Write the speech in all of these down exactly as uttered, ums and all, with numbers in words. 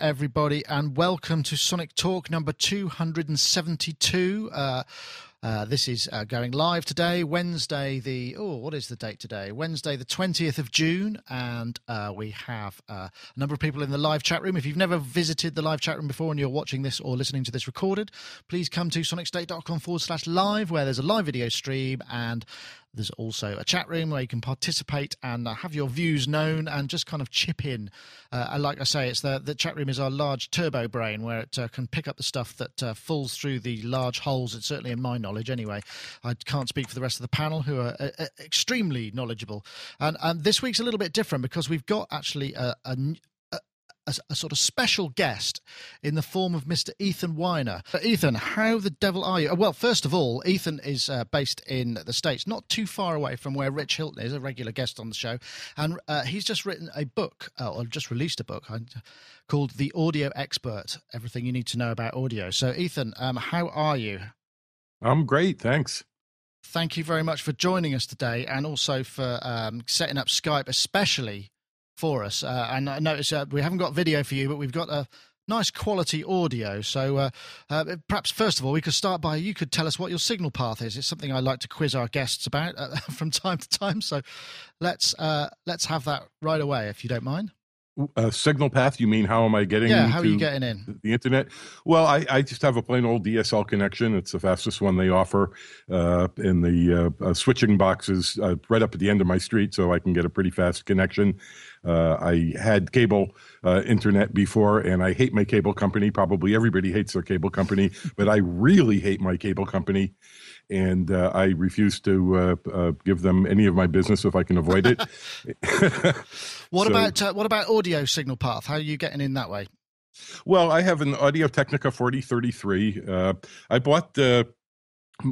Everybody, and welcome to Sonic Talk number two hundred seventy-two. Uh, uh, this is uh, going live today, Wednesday the, oh, what is the date today? Wednesday the twentieth of June, and uh, we have uh, a number of people in the live chat room. If you've never visited the live chat room before and you're watching this or listening to this recorded, please come to sonicstate.com forward slash live, where there's a live video stream, and there's also a chat room where you can participate and uh, have your views known and just kind of chip in. Uh, like I say, it's the, the chat room is our large turbo brain where it uh, can pick up the stuff that uh, falls through the large holes. It's certainly in my knowledge anyway. I can't speak for the rest of the panel, who are uh, extremely knowledgeable. And, and this week's a little bit different because we've got actually a... a A, a sort of special guest in the form of Mister Ethan Winer. So Ethan, how the devil are you? Well, first of all, Ethan is uh, based in the States, not too far away from where Rich Hilton is, a regular guest on the show. And uh, he's just written a book, uh, or just released a book, uh, called The Audio Expert, Everything You Need to Know About Audio. So Ethan, um, how are you? I'm great, thanks. Thank you very much for joining us today, and also for um, setting up Skype, especially for us. Uh, and I notice uh, we haven't got video for you, but we've got a nice quality audio. So uh, uh, perhaps first of all, we could start by, you could tell us what your signal path is. It's something I like to quiz our guests about uh, from time to time. So let's uh, let's have that right away, if you don't mind. Uh, signal path, you mean how am I getting yeah, how to are you getting in? The internet? Well, I, I just have a plain old D S L connection. It's the fastest one they offer uh, in the uh, uh, switching boxes uh, right up at the end of my street, so I can get a pretty fast connection. Uh, I had cable uh, internet before, and I hate my cable company. Probably everybody hates their cable company, but I really hate my cable company, and uh, I refuse to uh, uh, give them any of my business if I can avoid it. What so, about uh, what about audio signal path? How are you getting in that way? Well, I have an Audio-Technica forty thirty-three. Uh, I bought the... Uh,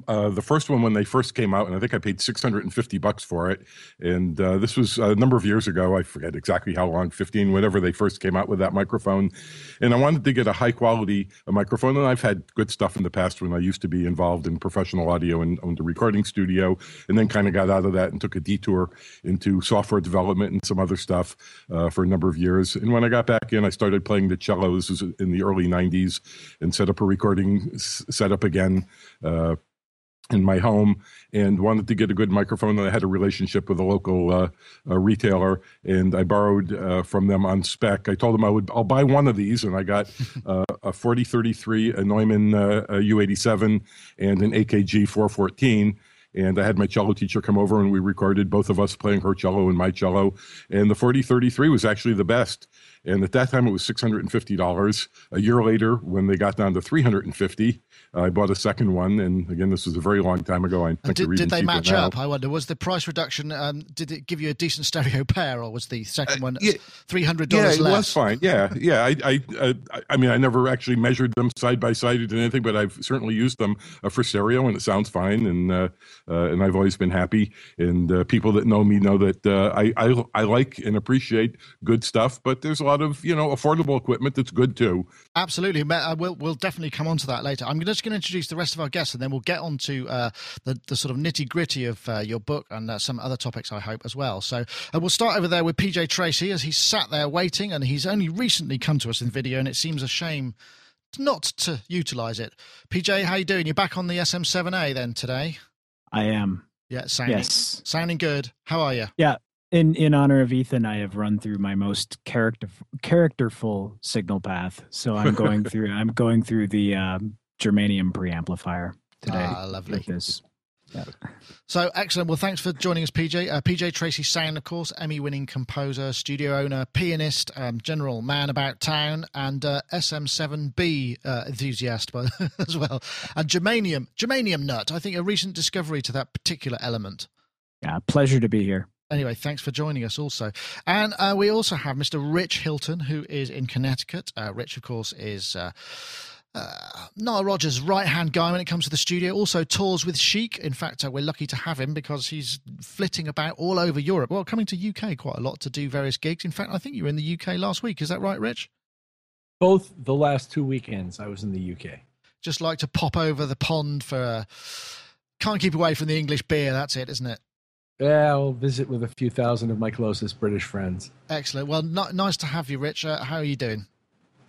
Uh, the first one when they first came out, and I think I paid six hundred fifty bucks for it. And uh, this was a number of years ago. I forget exactly how long, fifteen, whenever they first came out with that microphone. And I wanted to get a high quality microphone. And I've had good stuff in the past when I used to be involved in professional audio and owned a recording studio, and then kind of got out of that and took a detour into software development and some other stuff uh, for a number of years. And when I got back in, I started playing the cello. This was in the early nineties, and set up a recording s- setup again. Uh, in my home, and wanted to get a good microphone. I had a relationship with a local uh, a retailer, and I borrowed uh, from them on spec. I told them I would, I'll buy one of these, and I got uh, a forty thirty-three, a Neumann uh, a U eighty-seven, and an A K G four fourteen. And I had my cello teacher come over, and we recorded, both of us playing her cello and my cello. And the forty thirty-three was actually the best. And at that time, it was six hundred fifty dollars. A year later, when they got down to three hundred fifty dollars, I bought a second one. And again, this was a very long time ago. I think did, did they match now. up? I wonder, was the price reduction, um, did it give you a decent stereo pair, or was the second one uh, yeah, three hundred dollars yeah, less? Yeah, it was fine. Yeah, yeah. I, I, uh, I mean, I never actually measured them side by side or anything, but I've certainly used them uh, for stereo, and it sounds fine. And uh, uh, and I've always been happy. And uh, people that know me know that uh, I, I, I like and appreciate good stuff, but there's a lot of, you know, affordable equipment that's good too. Absolutely. We'll, we'll definitely come on to that later. I'm just going to introduce the rest of our guests, and then we'll get on to uh, the, the sort of nitty-gritty of uh, your book and uh, some other topics, I hope, as well. So uh, we'll start over there with P J Tracy, as he's sat there waiting, and he's only recently come to us in video, and it seems a shame not to utilise it. P J, how you doing? You're back on the S M seven A then today? I am. Yeah, sounding, yes. Sounding good. How are you? Yeah. In in honor of Ethan, I have run through my most character characterful signal path. So I'm going through I'm going through the um, germanium preamplifier today. Ah, lovely. With this. Yeah. So excellent. Well, thanks for joining us, P J. Uh, P J Tracy Sound, of course, Emmy-winning composer, studio owner, pianist, um, general man about town, and uh, S M seven B uh, enthusiast as well. And germanium, germanium nut. I think a recent discovery to that particular element. Yeah, pleasure to be here. Anyway, thanks for joining us also. And uh, we also have Mister Rich Hilton, who is in Connecticut. Uh, Rich, of course, is uh, Uh, Nile Rodgers, right-hand guy when it comes to the studio, also tours with Chic. In fact, uh, we're lucky to have him because he's flitting about all over Europe. Well, coming to U K quite a lot to do various gigs. In fact, I think you were in the U K last week. Is that right, Rich? Both the last two weekends I was in the U K. Just like to pop over the pond for... Uh, can't keep away from the English beer. That's it, isn't it? Yeah, I'll visit with a few thousand of my closest British friends. Excellent. Well, no, nice to have you, Rich. Uh, how are you doing?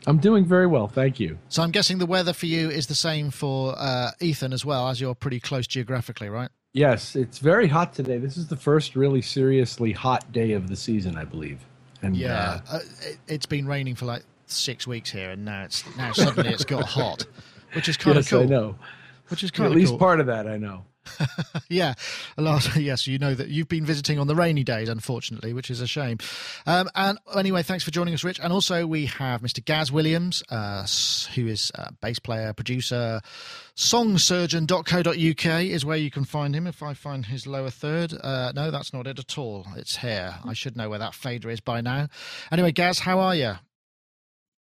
I'm doing very well, thank you. So I'm guessing the weather for you is the same for uh, Ethan as well, as you're pretty close geographically, right? Yes, it's very hot today. This is the first really seriously hot day of the season, I believe. And yeah, uh, uh, it, it's been raining for like six weeks here, and now it's now suddenly it's got hot, which is kind yes, of cool. Yes, I know. Which is kind of cool. At least part of that, I know. yeah, a lot. Yes, you know that you've been visiting on the rainy days, unfortunately, which is a shame. Um, and anyway, thanks for joining us, Rich. And also we have Mister Gaz Williams, uh, who is a bass player, producer. song surgeon dot co dot U K is where you can find him. If I find his lower third, uh, no, that's not it at all. It's here. I should know where that fader is by now. Anyway, Gaz, how are you?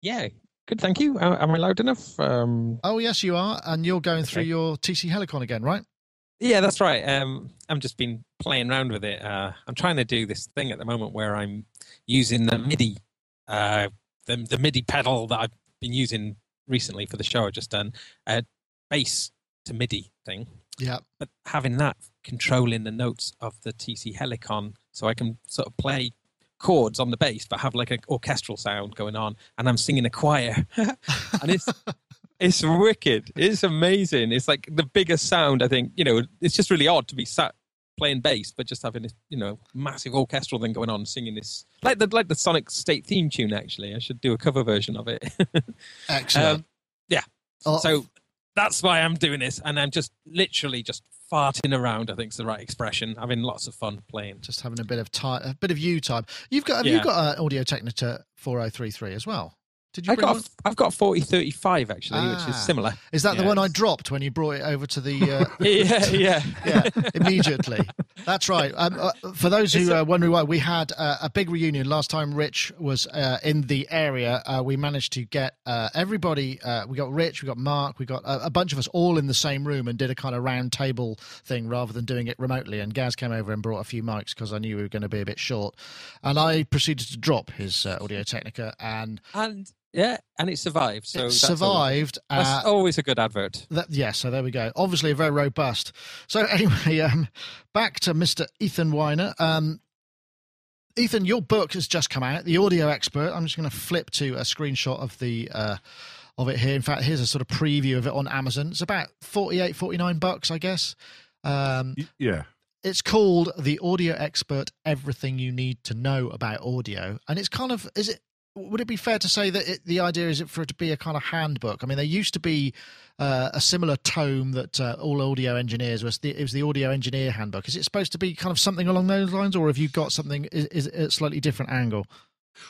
Yeah, good, thank you. Uh, am I loud enough? Um... Oh, yes, you are. And you're going okay. through your T C Helicon again, right? Yeah, that's right. Um, I've just been playing around with it. Uh, I'm trying to do this thing at the moment where I'm using the MIDI, uh, the, the MIDI pedal that I've been using recently for the show I've just done, a bass to MIDI thing. Yeah. But having that controlling the notes of the T C Helicon, so I can sort of play chords on the bass, but have like an orchestral sound going on, and I'm singing a choir. and it's... It's wicked. It's amazing. It's like the biggest sound, I think. You know, it's just really odd to be sat playing bass, but just having this, you know, massive orchestral thing going on, singing this. Like the like the Sonic State theme tune, actually. I should do a cover version of it. Excellent. Um, yeah. Oh. So that's why I'm doing this. And I'm just literally just farting around, I think is the right expression. Having lots of fun playing. Just having a bit of time, a bit of you time. You've got, have yeah. you got uh, Audio-Technica four oh three three as well? Did you I got a, I've got forty thirty-five, actually, ah, which is similar. Is that yeah. the one I dropped when you brought it over to the... Uh, yeah, yeah. yeah, immediately. That's right. Um, uh, for those who are uh, wondering why, we had uh, a big reunion. Last time Rich was uh, in the area, uh, we managed to get uh, everybody. Uh, we got Rich, we got Mark, we got uh, a bunch of us all in the same room and did a kind of round table thing rather than doing it remotely. And Gaz came over and brought a few mics because I knew we were going to be a bit short. And I proceeded to drop his uh, Audio-Technica and... and Yeah, and it survived. So it that's survived. Always, that's uh, always a good advert. That, yeah, so there we go. Obviously very robust. So anyway, um, back to Mister Ethan Winer. Um, Ethan, your book has just come out, The Audio Expert. I'm just going to flip to a screenshot of the uh, of it here. In fact, here's a sort of preview of it on Amazon. It's about forty-eight, forty-nine bucks, I guess. Um, yeah. It's called The Audio Expert, Everything You Need to Know About Audio. And it's kind of, is it, would it be fair to say that it, the idea is it for it to be a kind of handbook? I mean, there used to be uh, a similar tome that uh, all audio engineers was the, it was the audio engineer handbook. Is it supposed to be kind of something along those lines, or have you got something? Is, is it a slightly different angle?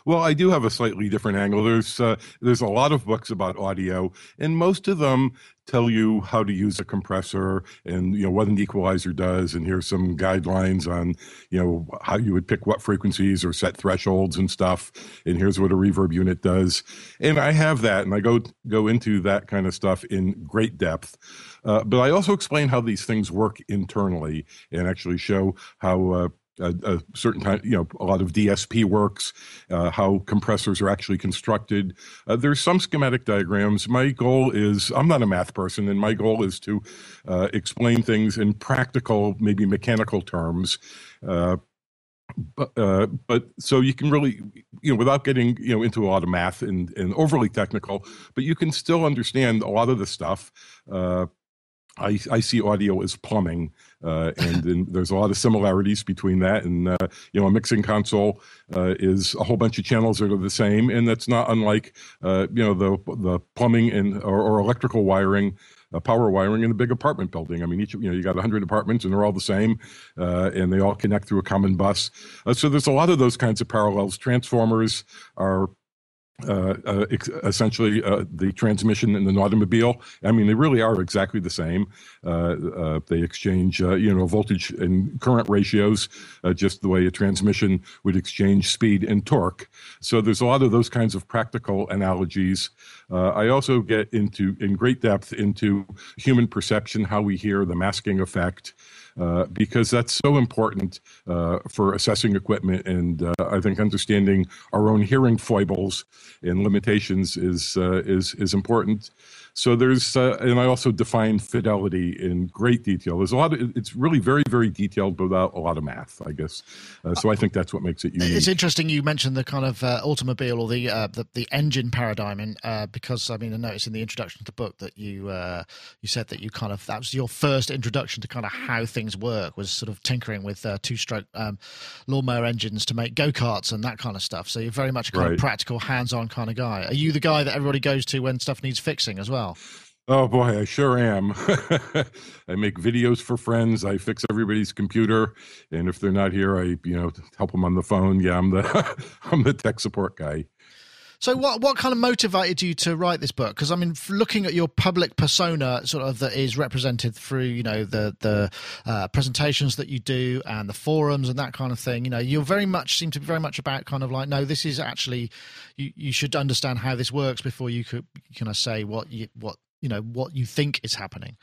Well, I do have a slightly different angle. There's uh, there's a lot of books about audio, and most of them tell you how to use a compressor and, you know, what an equalizer does, and here's some guidelines on, you know, how you would pick what frequencies or set thresholds and stuff, and here's what a reverb unit does. And I have that, and I go go into that kind of stuff in great depth. Uh, but I also explain how these things work internally and actually show how uh, A, a certain time, you know, a lot of D S P works, uh, how compressors are actually constructed. Uh, there's some schematic diagrams. My goal is, I'm not a math person, and my goal is to uh, explain things in practical, maybe mechanical terms. Uh, But, uh, but so you can really, you know, without getting, you know, into a lot of math and, and overly technical, but you can still understand a lot of the stuff. Uh, I, I see audio as plumbing, uh, and, and there's a lot of similarities between that. And, uh, you know, a mixing console uh, is a whole bunch of channels that are the same, and that's not unlike, uh, you know, the the plumbing and or, or electrical wiring, uh, power wiring in a big apartment building. I mean, each, you know, you got one hundred apartments, and they're all the same, uh, and they all connect through a common bus. Uh, so there's a lot of those kinds of parallels. Transformers are uh, uh, essentially uh, the transmission in an automobile. I mean, they really are exactly the same. Uh, uh, they exchange, uh, you know, voltage and current ratios, uh, just the way a transmission would exchange speed and torque. So there's a lot of those kinds of practical analogies. Uh, I also get into, in great depth, into human perception, how we hear, the masking effect, uh, because that's so important uh, for assessing equipment. And uh, I think understanding our own hearing foibles and limitations is uh, is is important. So there's, uh, and I also define fidelity in great detail. There's a lot of, it's really very, very detailed without a lot of math, I guess. Uh, so I think that's what makes it unique. It's interesting you mentioned the kind of uh, automobile or the, uh, the the engine paradigm, and uh, because I mean I noticed in the introduction to the book that you uh, you said that you kind of, that was your first introduction to kind of how things work, was sort of tinkering with uh, two-stroke um, lawnmower engines to make go-karts and that kind of stuff. So you're very much a kind right. of practical, hands-on kind of guy. Are you the guy that everybody goes to when stuff needs fixing as well? Oh boy, I sure am. I make videos for friends. I fix everybody's computer, and if they're not here, I you know help them on the phone. Yeah, I'm the I'm the tech support guy. So what what kind of motivated you to write this book? Because I mean, looking at your public persona, sort of that is represented through you know the the uh, presentations that you do and the forums and that kind of thing. You know, you're very much seem to be very much about kind of like, no, this is actually you, you should understand how this works before you could kind of say what you what you know what you think is happening.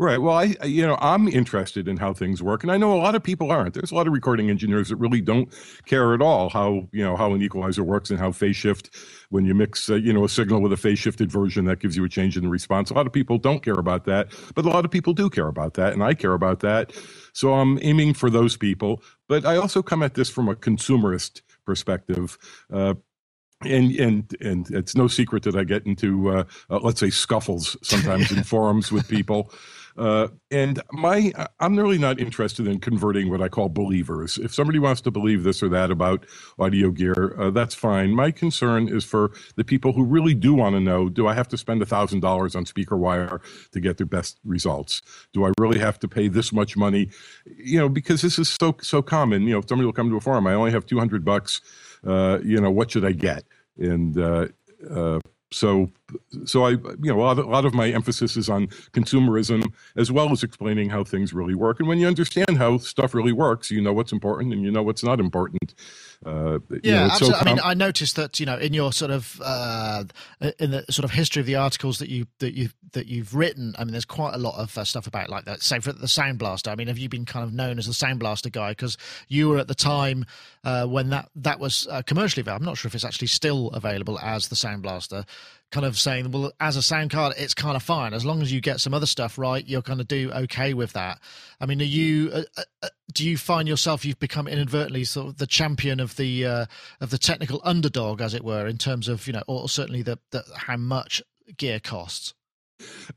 Right. Well, I, you know, I'm interested in how things work, and I know a lot of people aren't. There's a lot of recording engineers that really don't care at all how, you know, how an equalizer works and how phase shift, when you mix, uh, you know, a signal with a phase shifted version, that gives you a change in the response. A lot of people don't care about that, but a lot of people do care about that, and I care about that. So I'm aiming for those people, but I also come at this from a consumerist perspective, uh, And and and it's no secret that I get into uh, uh, let's say scuffles sometimes in forums with people. Uh, and my, I'm really not interested in converting what I call believers. If somebody wants to believe this or that about audio gear, uh, that's fine. My concern is for the people who really do want to know, do I have to spend a thousand dollars on speaker wire to get the best results? Do I really have to pay this much money? You know, because this is so, so common. You know, if somebody will come to a forum, I only have two hundred bucks. Uh, you know, what should I get? And, uh, uh, So, so I, you know, a lot, of, a lot of my emphasis is on consumerism, as well as explaining how things really work. And when you understand how stuff really works, you know what's important and you know what's not important. Uh, yeah, you know, absolutely. So I mean, I noticed that you know in your sort of uh, in the sort of history of the articles that you that you that you've written, I mean, there's quite a lot of uh, stuff about like that. Say for the Sound Blaster. I mean, have you been kind of known as the Sound Blaster guy because you were at the time uh, when that that was uh, commercially available? I'm not sure if it's actually still available as the Sound Blaster. Kind of saying, well, as a sound card, it's kind of fine. As long as you get some other stuff right, you're going to do okay with that. I mean, are you? Uh, uh, do you find yourself you've become inadvertently sort of the champion of the uh, of the technical underdog, as it were, in terms of you know, or certainly the, the how much gear costs?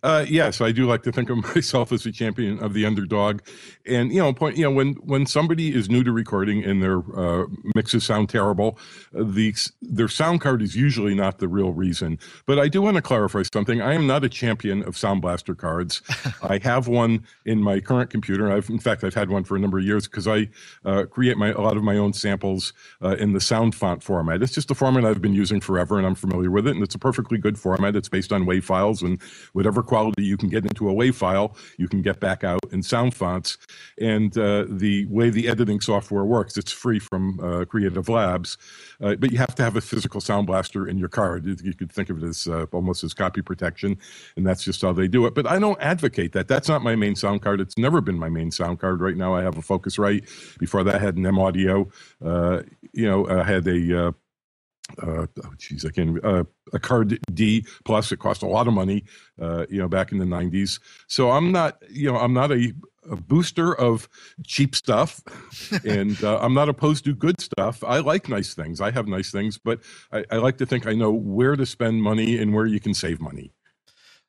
Uh, yes, I do like to think of myself as a champion of the underdog, and you know, point you know, when when somebody is new to recording and their uh, mixes sound terrible, the their sound card is usually not the real reason. But I do want to clarify something. I am not a champion of Sound Blaster cards. I have one in my current computer. I've in fact I've had one for a number of years because I uh, create my a lot of my own samples uh, in the sound font format. It's just a format I've been using forever, and I'm familiar with it, and it's a perfectly good format. It's based on WAV files and whatever quality you can get into a WAV file, you can get back out in sound fonts. And uh, the way the editing software works, it's free from uh, Creative Labs, uh, but you have to have a physical Sound Blaster in your card. You could think of it as uh, almost as copy protection, and that's just how they do it. But I don't advocate that. That's not my main sound card. It's never been my main sound card. Right now, I have a Focusrite. Before that, I had an M-Audio. Uh, you know, I had a... Uh, Uh, oh, geez, I can't, uh, a card D plus, it cost a lot of money, uh, you know, back in the nineties. So I'm not, you know, I'm not a, a booster of cheap stuff, and uh, I'm not opposed to good stuff. I like nice things. I have nice things, but I, I like to think I know where to spend money and where you can save money.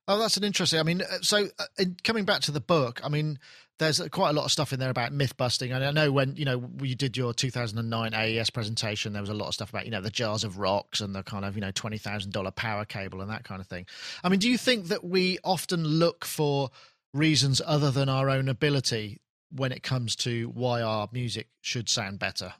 Oh, that's an interesting, I mean, so uh, coming back to the book, I mean, there's quite a lot of stuff in there about myth busting. And I know when, you know, you did your two thousand nine A E S presentation, there was a lot of stuff about, you know, the jars of rocks and the kind of, you know, twenty thousand dollar power cable and that kind of thing. I mean, do you think that we often look for reasons other than our own ability when it comes to why our music should sound better?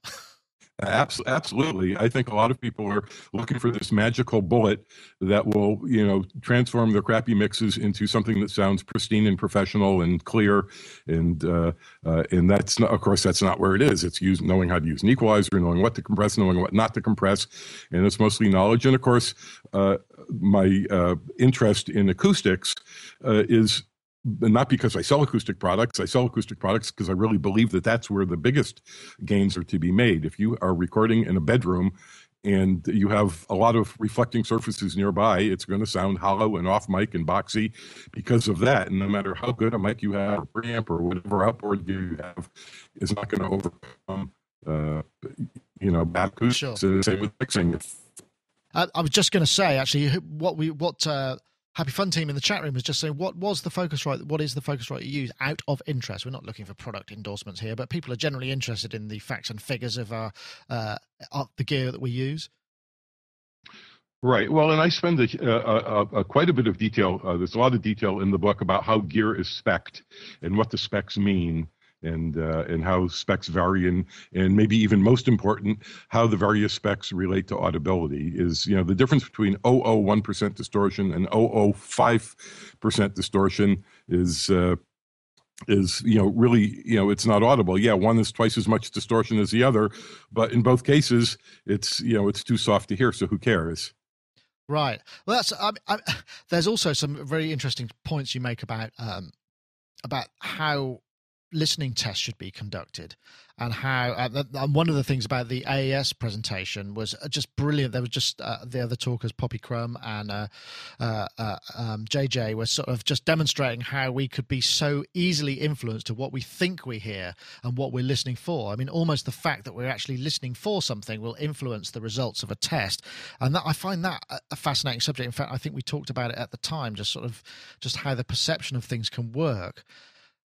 Absolutely. I think a lot of people are looking for this magical bullet that will, you know, transform their crappy mixes into something that sounds pristine and professional and clear. And uh, uh, and that's not, of course, that's not where it is. It's use, knowing how to use an equalizer, knowing what to compress, knowing what not to compress. And it's mostly knowledge. And of course, uh, my uh, interest in acoustics uh, is not because I sell acoustic products. I sell acoustic products because I really believe that that's where the biggest gains are to be made. If you are recording in a bedroom and you have a lot of reflecting surfaces nearby, it's going to sound hollow and off mic and boxy because of that. And no matter how good a mic you have, or preamp or whatever outboard you have, is not going to overcome, uh, you know, bad acoustics. Sure. Same with mixing. I, I was just going to say, actually, what we, what, uh, Happy Fun Team in the chat room is just saying, what was the Focusrite? What is the Focusrite you use? Out of interest, we're not looking for product endorsements here, but people are generally interested in the facts and figures of our uh, the gear that we use. Right. Well, and I spend a, a, a, a quite a bit of detail. Uh, there's a lot of detail in the book about how gear is specced and what the specs mean. And uh, and how specs vary, and and maybe even most important, how the various specs relate to audibility is, you know, the difference between zero point zero one percent distortion and zero point zero five percent distortion is uh, is you know really you know it's not audible. Yeah, one is twice as much distortion as the other, but in both cases, it's you know it's too soft to hear. So who cares? Right. Well, that's I, I, there's also some very interesting points you make about um, about how listening tests should be conducted, and how uh, and one of the things about the A E S presentation was just brilliant. There was just uh, the other talkers, Poppy Crum and uh, uh, uh, um, J J, were sort of just demonstrating how we could be so easily influenced to what we think we hear and what we're listening for. I mean, almost the fact that we're actually listening for something will influence the results of a test, and that I find that a fascinating subject. In fact, I think we talked about it at the time, just sort of just how the perception of things can work.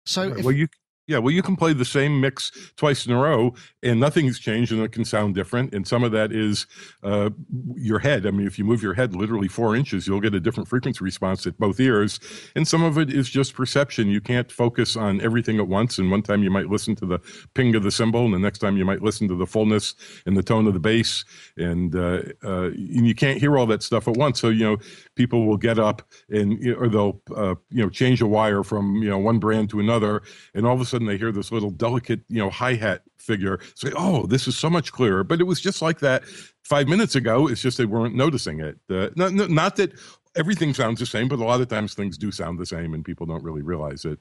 So, right, if, well, you. Yeah, well, you can play the same mix twice in a row and nothing's changed and it can sound different. And some of that is uh, your head. I mean, if you move your head literally four inches, you'll get a different frequency response at both ears. And some of it is just perception. You can't focus on everything at once. And one time you might listen to the ping of the cymbal, and the next time you might listen to the fullness and the tone of the bass. And, uh, uh, and you can't hear all that stuff at once. So, you know, people will get up and or they'll, uh, you know, change a wire from, you know, one brand to another. And all of a sudden they hear this little delicate, you know, hi-hat figure, say, oh, this is so much clearer. But it was just like that five minutes ago. It's just they weren't noticing it. Uh, not, not that everything sounds the same, but a lot of times things do sound the same and people don't really realize it.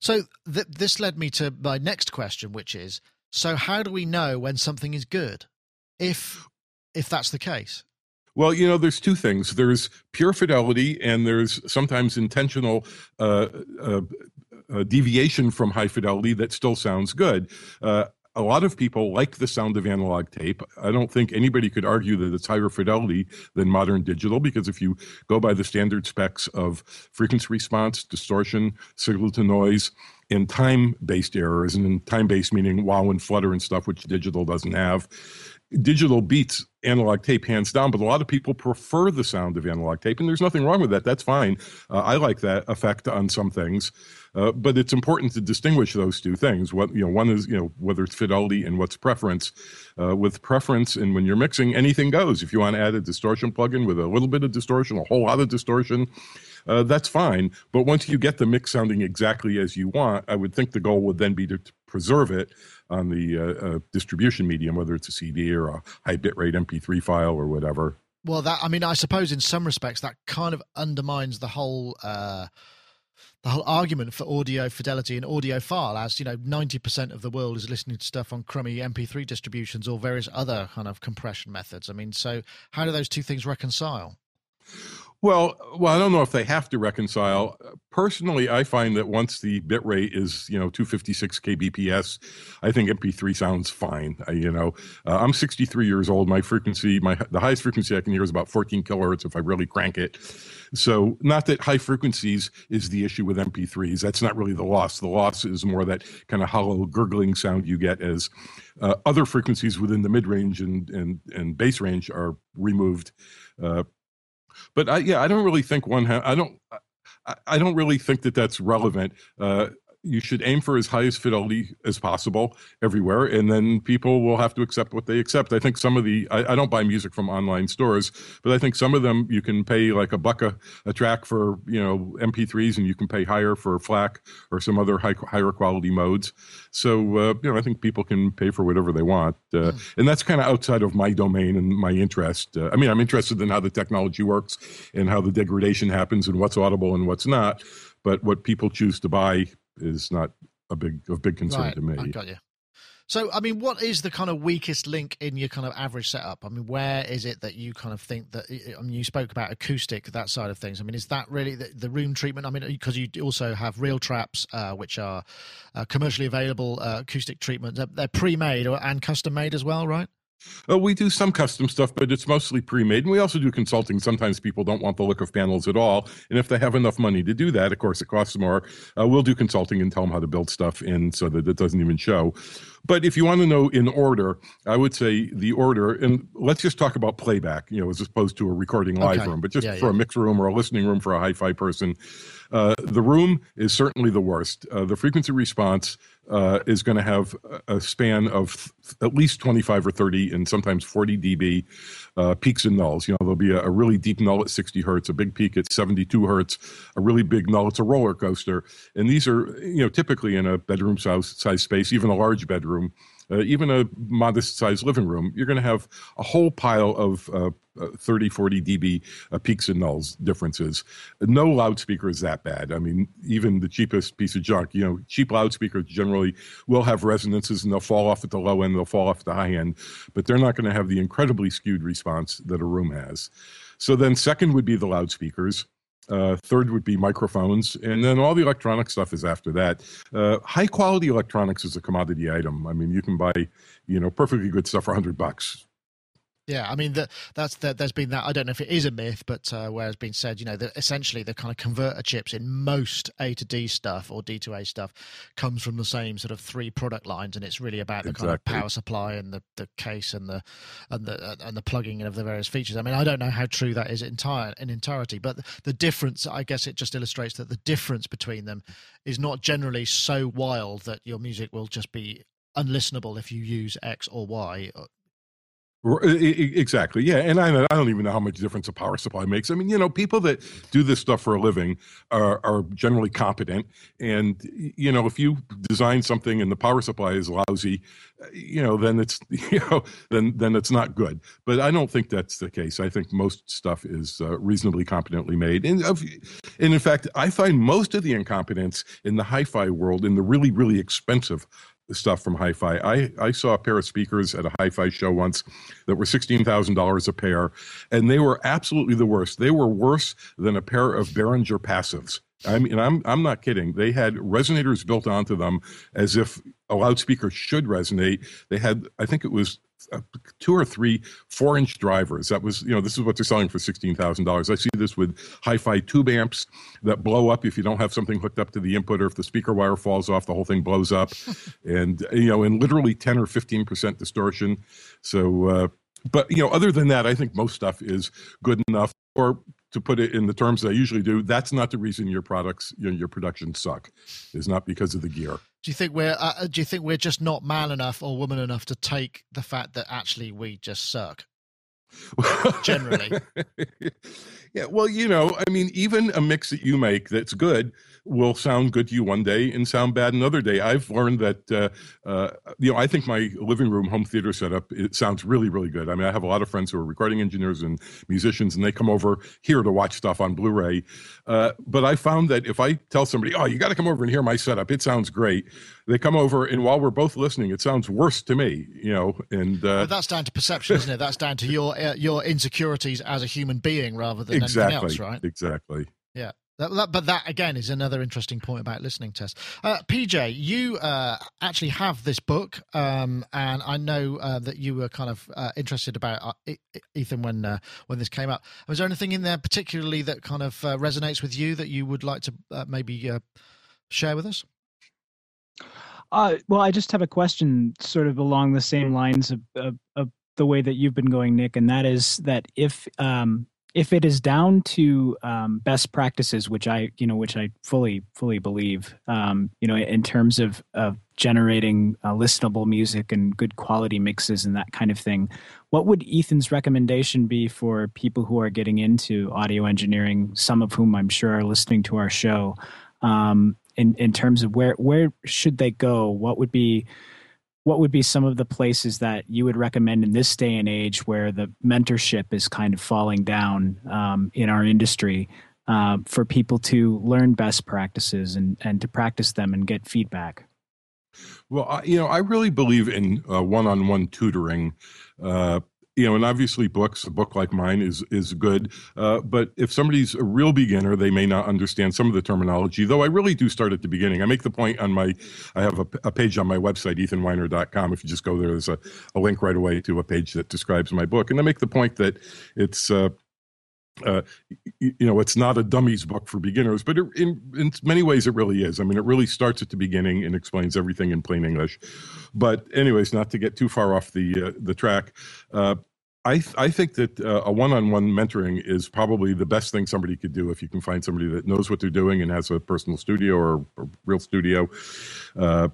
So th- this led me to my next question, which is, so how do we know when something is good, if if that's the case? Well, you know, there's two things. There's pure fidelity and there's sometimes intentional uh, uh Uh, deviation from high fidelity that still sounds good. Uh, a lot of people like the sound of analog tape. I don't think anybody could argue that it's higher fidelity than modern digital, because if you go by the standard specs of frequency response, distortion, signal to noise, and time-based errors, and time-based meaning wow and flutter and stuff, which digital doesn't have. Digital beats analog tape hands down, but a lot of people prefer the sound of analog tape, and there's nothing wrong with that. That's fine. Uh, I like that effect on some things, uh, but it's important to distinguish those two things. What you know, one is you know whether it's fidelity and what's preference. Uh, with preference, and when you're mixing, anything goes. If you want to add a distortion plugin with a little bit of distortion, a whole lot of distortion, uh, that's fine. But once you get the mix sounding exactly as you want, I would think the goal would then be to preserve it on the uh, uh, distribution medium, whether it's a C D or a high bitrate M P three file or whatever. Well, that I mean, I suppose in some respects that kind of undermines the whole uh, the whole argument for audio fidelity and audiophile, as you know, ninety percent of the world is listening to stuff on crummy M P three distributions or various other kind of compression methods. I mean, so how do those two things reconcile? Well, well, I don't know if they have to reconcile. Personally, I find that once the bit rate is, you know, two fifty-six kilobits per second, I think M P three sounds fine. I, you know, uh, I'm sixty-three years old. My frequency, my the highest frequency I can hear is about fourteen kilohertz if I really crank it. So not that high frequencies is the issue with M P threes. That's not really the loss. The loss is more that kind of hollow gurgling sound you get as uh, other frequencies within the mid-range and, and, and bass range are removed. Uh, But I, yeah, I don't really think one. Ha- I don't. I, I don't really think that that's relevant. Uh, you should aim for as high as fidelity as possible everywhere, and then people will have to accept what they accept. I think some of the, I, I don't buy music from online stores, but I think some of them you can pay like a buck a, a track for, you know, M P threes, and you can pay higher for FLAC or some other high, higher quality modes. So, uh, you know, I think people can pay for whatever they want. Uh, and that's kind of outside of my domain and my interest. Uh, I mean, I'm interested in how the technology works and how the degradation happens and what's audible and what's not. But what people choose to buy is not a big of big concern right. to me. I got you. So, I mean, what is the kind of weakest link in your kind of average setup? I mean, where is it that you kind of think that, I mean, you spoke about acoustic, that side of things. I mean, is that really the, the room treatment? I mean, because you also have Real Traps, uh, which are uh, commercially available uh, acoustic treatments. They're, they're pre-made or, and custom-made as well, right? Uh, we do some custom stuff, but it's mostly pre-made. And we also do consulting. Sometimes people don't want the look of panels at all. And if they have enough money to do that, of course, it costs more. Uh, we'll do consulting and tell them how to build stuff in so that it doesn't even show. But if you want to know in order, I would say the order, and let's just talk about playback, you know, as opposed to a recording live okay. room, but just yeah, for yeah. a mix room or a listening room for a hi-fi person. Uh, the room is certainly the worst. Uh, the frequency response uh, is going to have a span of th- at least twenty-five or thirty and sometimes forty decibels uh, peaks and nulls. You know, there'll be a, a really deep null at sixty hertz, a big peak at seventy-two hertz, a really big null. It's a roller coaster. And these are, you know, typically in a bedroom size, size space, even a large bedroom, uh, even a modest-sized living room, you're going to have a whole pile of uh, Uh, thirty, forty decibel uh, peaks and nulls differences. No loudspeaker is that bad. I mean, even the cheapest piece of junk, you know, cheap loudspeakers generally will have resonances and they'll fall off at the low end, they'll fall off at the high end, but they're not going to have the incredibly skewed response that a room has. So then second would be the loudspeakers. Uh, third would be microphones, and then all the electronic stuff is after that. Uh, high quality electronics is a commodity item. I mean, you can buy, you know, perfectly good stuff for a hundred bucks. Yeah, I mean, the, that's the, there's been that, I don't know if it is a myth, but uh, where it's been said, you know, that essentially the kind of converter chips in most A to D stuff or D to A stuff comes from the same sort of three product lines, and it's really about the exactly. kind of power supply and the, the case and the and the and the plugging of the various features. I mean, I don't know how true that is entire in entirety, but the difference, I guess, it just illustrates that the difference between them is not generally so wild that your music will just be unlistenable if you use X or Y. Exactly. Yeah. And I, I don't even know how much difference a power supply makes. I mean, you know, people that do this stuff for a living are, are generally competent. And, you know, if you design something and the power supply is lousy, you know, then it's, you know, then, then it's not good. But I don't think that's the case. I think most stuff is uh, reasonably competently made. And, of, and in fact, I find most of the incompetence in the hi-fi world, in the really, really expensive stuff from hi-fi. I, I saw a pair of speakers at a hi-fi show once that were sixteen thousand dollars a pair, and they were absolutely the worst. They were worse than a pair of Behringer passives. I mean, I'm I'm not kidding. They had resonators built onto them as if a loudspeaker should resonate. They had, I think it was two or three four-inch drivers. That was, you know, this is what they're selling for sixteen thousand dollars. I see this with hi-fi tube amps that blow up if you don't have something hooked up to the input, or if the speaker wire falls off, the whole thing blows up. And, you know, and literally ten or fifteen percent distortion. So, uh, but, you know, other than that, I think most stuff is good enough, or to put it in the terms that I usually do, that's not the reason your products, your, your productions suck. It's not because of the gear. Do you think we're uh, do you think we're just not man enough or woman enough to take the fact that actually we just suck? Generally. Yeah, well, you know, I mean, even a mix that you make that's good will sound good to you one day and sound bad another day. I've learned that, uh, uh, you know, I think my living room home theater setup, it sounds really, really good. I mean, I have a lot of friends who are recording engineers and musicians, and they come over here to watch stuff on Blu-ray. Uh, but I found that if I tell somebody, oh, you got to come over and hear my setup, it sounds great. They come over, and while we're both listening, it sounds worse to me, you know. And uh, but that's down to perception, isn't it? That's down to your uh, your insecurities as a human being rather than exactly, anything else, right? Exactly. Yeah. That, that, but that, again, is another interesting point about listening tests. Uh, P J, you uh, actually have this book, um, and I know uh, that you were kind of uh, interested about uh, e- Ethan when uh, when this came up. Was there anything in there particularly that kind of uh, resonates with you that you would like to uh, maybe uh, share with us? Uh, well, I just have a question sort of along the same lines of, of, of the way that you've been going, Nick, and that is that if um, – if it is down to um, best practices, which I, you know, which I fully, fully believe, um, you know, in terms of, of generating uh, listenable music and good quality mixes and that kind of thing, what would Ethan's recommendation be for people who are getting into audio engineering, some of whom I'm sure are listening to our show, um, in, in terms of where, where should they go? What would be, what would be some of the places that you would recommend in this day and age where the mentorship is kind of falling down um, in our industry uh, for people to learn best practices and, and to practice them and get feedback? Well, I, you know, I really believe in uh, one-on-one tutoring, uh, you know, and obviously books, a book like mine is, is good. Uh, but if somebody's a real beginner, they may not understand some of the terminology, though I really do start at the beginning. I make the point on my, I have a, a page on my website, ethan winer dot com. If you just go there, there's a, a link right away to a page that describes my book. And I make the point that it's, uh, Uh, you know, it's not a dummy's book for beginners, but it, in, in many ways it really is. I mean, it really starts at the beginning and explains everything in plain English. But anyways, not to get too far off the uh, the track, uh, I, th- I think that uh, a one-on-one mentoring is probably the best thing somebody could do if you can find somebody that knows what they're doing and has a personal studio or, or real studio. Uh,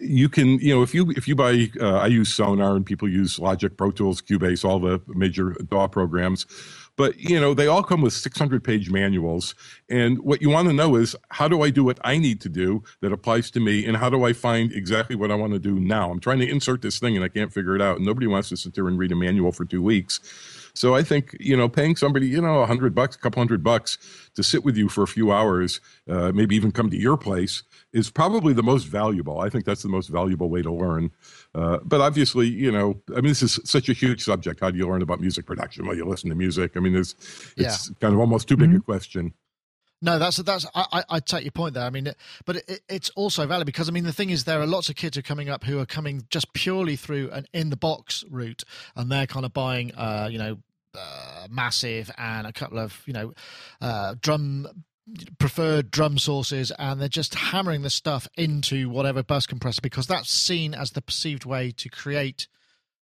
You can, you know, if you if you buy, uh, I use Sonar and people use Logic, Pro Tools, Cubase, all the major D A W programs, but you know they all come with six hundred page manuals. And what you want to know is, how do I do what I need to do that applies to me, and how do I find exactly what I want to do now? I'm trying to insert this thing and I can't figure it out, and nobody wants to sit there and read a manual for two weeks. So I think, you know, paying somebody, you know, a hundred bucks, a couple hundred bucks to sit with you for a few hours, uh, maybe even come to your place, is probably the most valuable. I think that's the most valuable way to learn. Uh, but obviously, you know, I mean, this is such a huge subject. How do you learn about music production? Well, you listen to music. I mean, it's it's yeah. kind of almost too big mm-hmm. a question. No, that's that's. I, I take your point there. I mean, it, but it, it's also valid because I mean, the thing is, there are lots of kids who are coming up who are coming just purely through an in the box route, and they're kind of buying, uh, you know, uh, Massive and a couple of you know, uh, drum. preferred drum sources, and they're just hammering the stuff into whatever bus compressor because that's seen as the perceived way to create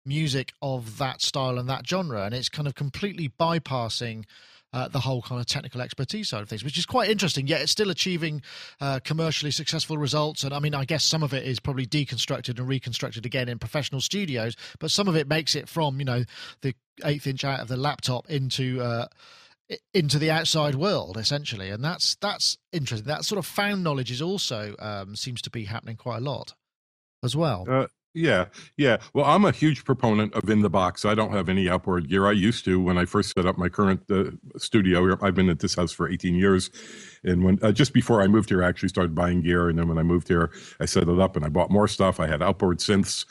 music of that style and that genre, and it's kind of completely bypassing uh, the whole kind of technical expertise side of things, which is quite interesting, yet it's still achieving uh, commercially successful results. And I mean, I guess some of it is probably deconstructed and reconstructed again in professional studios, but some of it makes it from, you know, the eighth inch out of the laptop into uh into the outside world, essentially. And that's that's interesting. That sort of found knowledge is also um seems to be happening quite a lot as well. uh, yeah yeah well I'm a huge proponent of in the box. I don't have any outboard gear. I used to when I first set up my current uh, studio. I've been at this house for eighteen years, and when uh, just before I moved here, I actually started buying gear, and then when I moved here, I set it up and I bought more stuff. I had outboard synths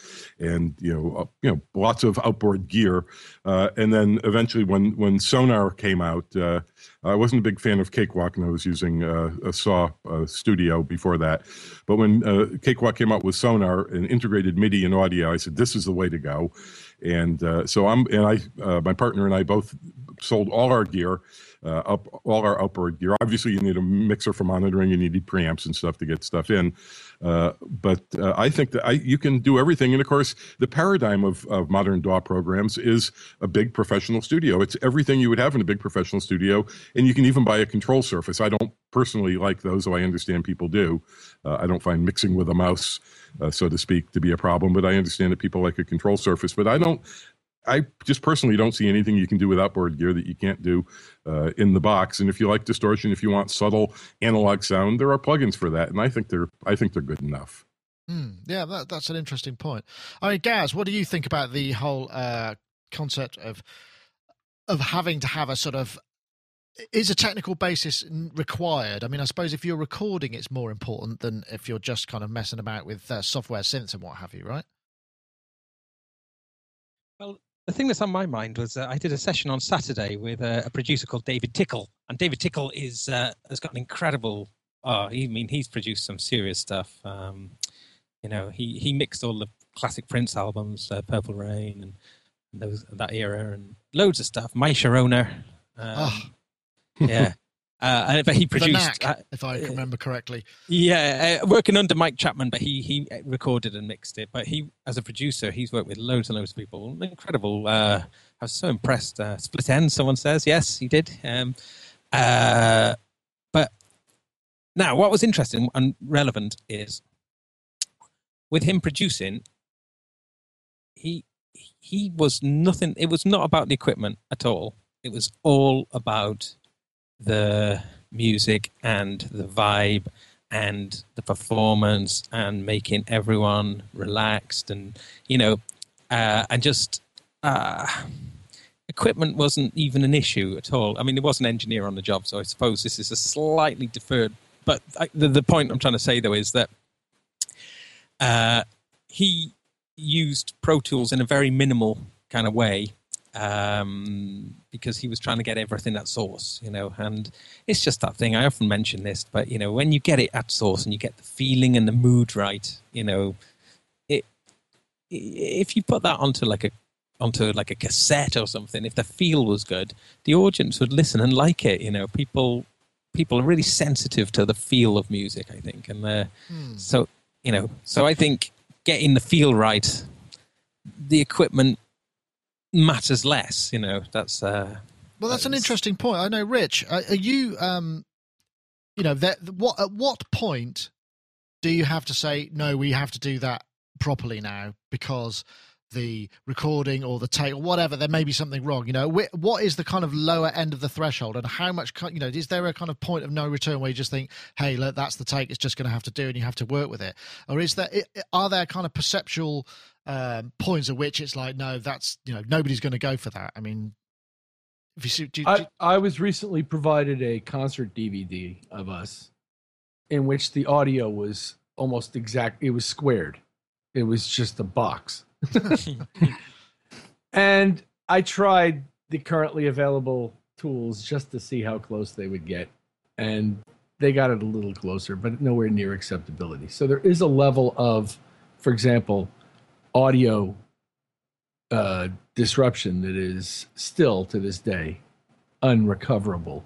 and you know uh, you know lots of outboard gear. Uh, and then eventually when, when Sonar came out, uh, I wasn't a big fan of Cakewalk, and I was using uh, a Saw uh, Studio before that. But when uh, Cakewalk came out with Sonar and integrated MIDI and audio, I said, this is the way to go. And uh, so I'm and I, uh, my partner and I both sold all our gear, uh, up, all our outboard gear. Obviously, you need a mixer for monitoring. You need preamps and stuff to get stuff in. Uh, but uh, I think that I, you can do everything. And, of course, the paradigm of, of modern D A W programs is a big professional studio. It's everything you would have in a big professional studio, and you can even buy a control surface. I don't personally like those, though I understand people do. Uh, I don't find mixing with a mouse, uh, so to speak, to be a problem, but I understand that people like a control surface. But I don't. I just personally don't see anything you can do with outboard gear that you can't do uh, in the box. And if you like distortion, if you want subtle analog sound, there are plugins for that, and I think they're I think they're good enough. Mm, yeah, that, that's an interesting point. I mean, Gaz, what do you think about the whole uh, concept of of having to have a sort of is a technical basis required? I mean, I suppose if you're recording, it's more important than if you're just kind of messing about with uh, software synths and what have you, right? Well, the thing that's on my mind was uh, I did a session on Saturday with uh, a producer called David Tickle, and David Tickle is uh, has got an incredible. Uh, I mean, he's produced some serious stuff. Um, you know, he, he mixed all the classic Prince albums, uh, Purple Rain, and, and those that era, and loads of stuff. My Sharona, um, oh. yeah, Uh, and but he produced, Knack, uh, if I can remember correctly. Yeah, uh, working under Mike Chapman, but he he recorded and mixed it. But he, as a producer, he's worked with loads and loads of people. Incredible. Uh, I was so impressed. Uh, Split End, someone says. Yes, he did. Um, uh, but now, what was interesting and relevant is with him producing, he he was nothing. It was not about the equipment at all. It was all about the music and the vibe and the performance and making everyone relaxed and, you know, uh, and just uh, equipment wasn't even an issue at all. I mean, there was an engineer on the job, so I suppose this is a slightly deferred. But I, the, the point I'm trying to say, though, is that uh, he used Pro Tools in a very minimal kind of way, um because he was trying to get everything at source, you know. And it's just that thing, I often mention this, but you know, when you get it at source and you get the feeling and the mood right, you know, it if you put that onto like a onto like a cassette or something, if the feel was good, the audience would listen and like it, you know. People people are really sensitive to the feel of music, I think, and uh hmm. so you know so I think getting the feel right, the equipment matters less, you know. That's uh well that's, that's an interesting point. I know, Rich, are, are you um you know that what at what point do you have to say, no, we have to do that properly now because the recording or the tape or whatever, there may be something wrong, you know? What is the kind of lower end of the threshold, and how much, you know, is there a kind of point of no return where you just think, hey, look, that's the take, it's just going to have to do and you have to work with it? Or is there, are there kind of perceptual um points at which it's like, no, that's, you know, nobody's going to go for that? I mean, if you see, do, do, I, I was recently provided a concert D V D of us in which the audio was almost exact, it was squared, it was just a box. And I tried the currently available tools just to see how close they would get, and they got it a little closer, but nowhere near acceptability. So there is a level of, for example, audio uh, disruption that is still to this day unrecoverable.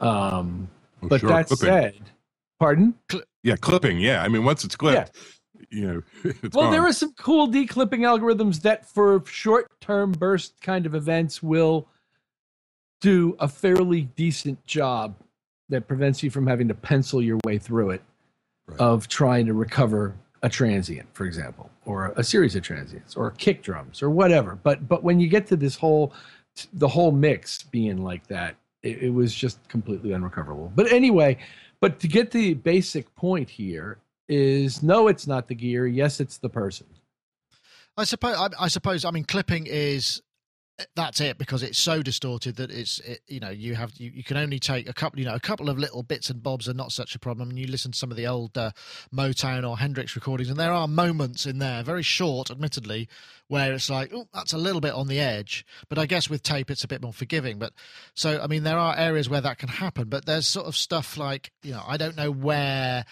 Um, well, but sure, that clipping. said, pardon? Cl- yeah, clipping. Yeah, I mean, once it's clipped. Yeah. You know, it's well, gone. There are some cool declipping algorithms that for short-term burst kind of events will do a fairly decent job that prevents you from having to pencil your way through it, right, of trying to recover a transient, for example, or a series of transients or kick drums or whatever. But but when you get to this whole, the whole mix being like that, it, it was just completely unrecoverable. But anyway, but to get the basic point here is, no, it's not the gear. Yes, it's the person. I suppose. I, I suppose. I mean, clipping is, that's it, because it's so distorted that it's it, you know, you have you, you can only take a couple, you know, a couple of little bits and bobs are not such a problem. And you listen to some of the old uh, Motown or Hendrix recordings, and there are moments in there, very short, admittedly, where it's like, oh, that's a little bit on the edge. But I guess with tape, it's a bit more forgiving. But so, I mean, there are areas where that can happen. But there's sort of stuff like, you know, I don't know where.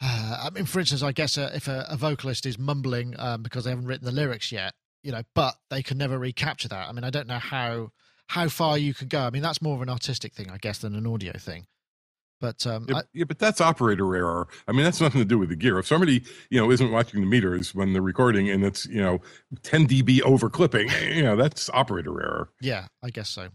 Uh, I mean, for instance, I guess uh, if a, a vocalist is mumbling um, because they haven't written the lyrics yet, you know, but they can never recapture that. I mean, I don't know how how far you can go. I mean, that's more of an artistic thing, I guess, than an audio thing. But um, yeah, I, yeah, but that's operator error. I mean, that's nothing to do with the gear. If somebody, you know, isn't watching the meters when they're recording and it's, you know, ten decibels over clipping, you know, that's operator error. Yeah, I guess so.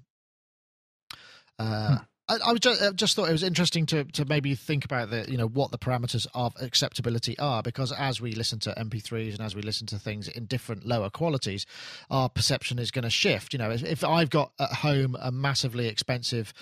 Uh, hmm. I, I just, I just thought it was interesting to, to maybe think about the, you know, what the parameters of acceptability are, because as we listen to M P threes and as we listen to things in different lower qualities, our perception is going to shift. You know, if, if I've got at home a massively expensive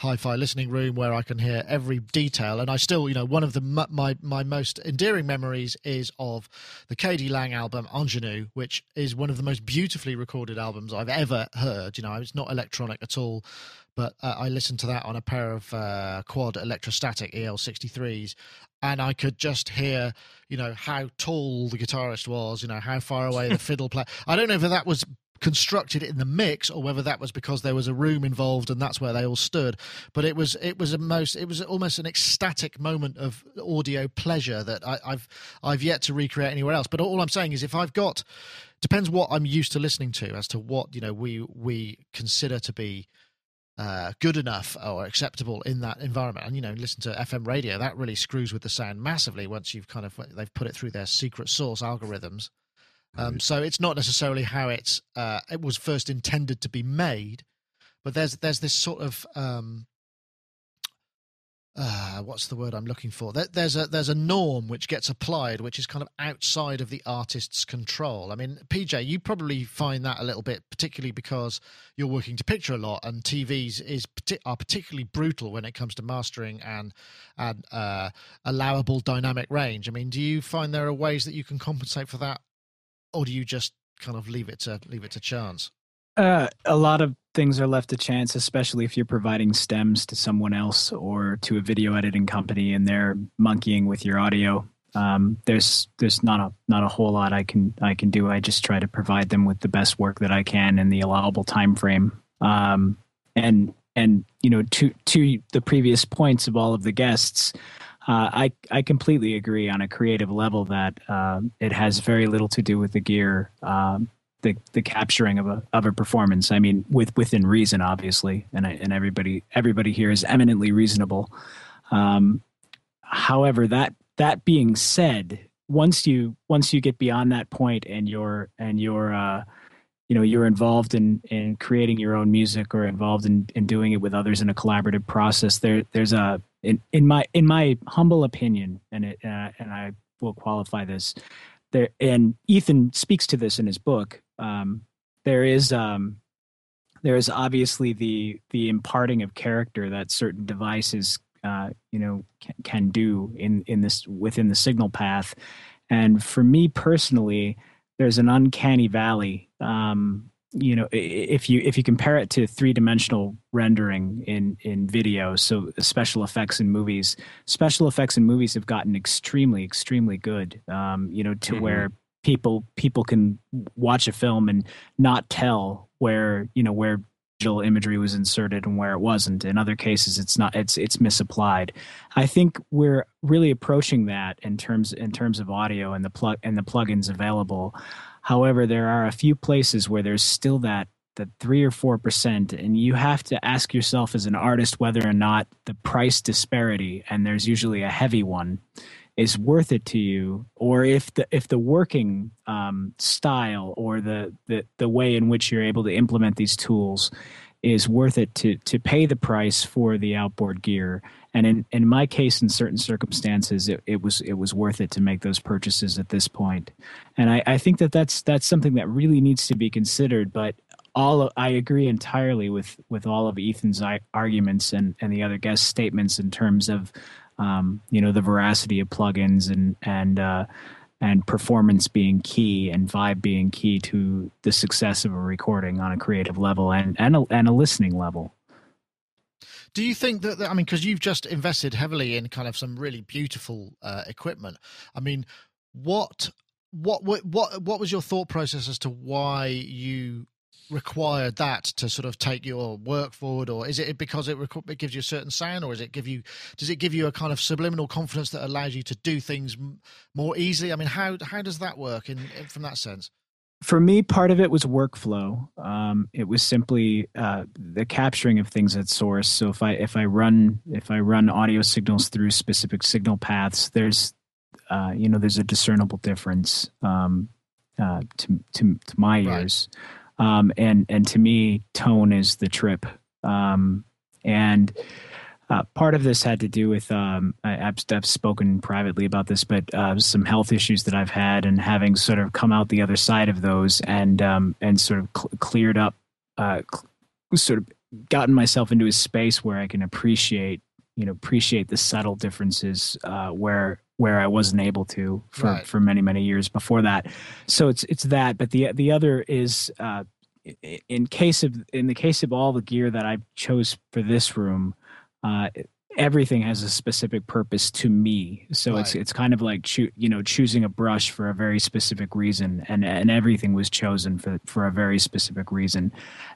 hi-fi listening room where I can hear every detail, and I still, you know, one of the my my most endearing memories is of the K D Lang album Ingenue, which is one of the most beautifully recorded albums I've ever heard. You know, it's not electronic at all, but uh, I listened to that on a pair of uh, quad electrostatic E L sixty-threes, and I could just hear, you know, how tall the guitarist was, you know, how far away the fiddle player. I don't know if that was constructed in the mix or whether that was because there was a room involved and that's where they all stood, but it was it was a most it was almost an ecstatic moment of audio pleasure that I, I've I've yet to recreate anywhere else. But all I'm saying is, if I've got, depends what I'm used to listening to as to what, you know, we we consider to be uh, good enough or acceptable in that environment. And, you know, listen to F M radio, that really screws with the sound massively once you've kind of, they've put it through their secret source algorithms. Um, right. So it's not necessarily how it's, uh, it was first intended to be made, but there's, there's this sort of, um, Uh, what's the word I'm looking for? There, there's a there's a norm which gets applied, which is kind of outside of the artist's control. I mean, P J, you probably find that a little bit, particularly because you're working to picture a lot, and T Vs is are particularly brutal when it comes to mastering and and uh, allowable dynamic range. I mean, do you find there are ways that you can compensate for that, or do you just kind of leave it to leave it to chance? Uh, a lot of things are left to chance, especially if you're providing stems to someone else or to a video editing company and they're monkeying with your audio. Um, there's there's not a not a whole lot I can I can do. I just try to provide them with the best work that I can in the allowable time frame. Um, and and you know, to to the previous points of all of the guests, uh, I I completely agree on a creative level that uh, it has very little to do with the gear. Um, The, the capturing of a of a performance. I mean, with within reason, obviously, and I, and everybody everybody here is eminently reasonable. Um, however, that that being said, once you once you get beyond that point, and you're and you're uh, you know you're involved in in creating your own music or involved in in doing it with others in a collaborative process, there there's a in in my in my humble opinion, and it uh, and I will qualify this. There, and Ethan speaks to this in his book. Um, there is um, there is obviously the the imparting of character that certain devices, uh, you know, can, can do in in this within the signal path. And for me personally, there's an uncanny valley. Um, you know, if you if you compare it to three dimensional rendering in in video, so special effects in movies, special effects in movies have gotten extremely, extremely good. Um, you know, to mm-hmm. where people people can watch a film and not tell where you know where digital imagery was inserted and where it wasn't. In other cases, it's not it's it's misapplied. I think we're really approaching that in terms in terms of audio and the plug and the plugins available. However, there are a few places where there's still that that three or four percent, and you have to ask yourself as an artist whether or not the price disparity, and there's usually a heavy one, is worth it to you, or if the if the working um, style or the, the the way in which you're able to implement these tools is worth it to to pay the price for the outboard gear. And in, in my case, in certain circumstances, it, it was it was worth it to make those purchases at this point. And I, I think that that's that's something that really needs to be considered. But all of, I agree entirely with with all of Ethan's arguments and, and the other guest statements in terms of um, you know the veracity of plugins and and uh, and performance being key and vibe being key to the success of a recording on a creative level and and a, and a listening level. Do you think that, I mean, because you've just invested heavily in kind of some really beautiful uh, equipment. I mean, what, what, what, what, what was your thought process as to why you required that to sort of take your work forward? Or is it because it, rec- it gives you a certain sound, or is it give you, does it give you a kind of subliminal confidence that allows you to do things m- more easily? I mean, how, how does that work in, in from that sense? For me, part of it was workflow. Um, it was simply uh, the capturing of things at source. So if I if I run if I run audio signals through specific signal paths, there's uh, you know there's a discernible difference um, uh, to, to to my ears, right. um, and and to me, tone is the trip. Um, and uh, part of this had to do with um, I, I've, I've spoken privately about this, but uh, some health issues that I've had, and having sort of come out the other side of those, and um, and sort of cl- cleared up, uh, cl- sort of gotten myself into a space where I can appreciate, you know, appreciate the subtle differences uh, where where I wasn't able to for, right. for many many years before that. So it's it's that, but the the other is uh, in case of in the case of all the gear that I chose for this room. Uh, everything has a specific purpose to me, so right. it's it's kind of like cho- you know choosing a brush for a very specific reason, and and everything was chosen for for a very specific reason,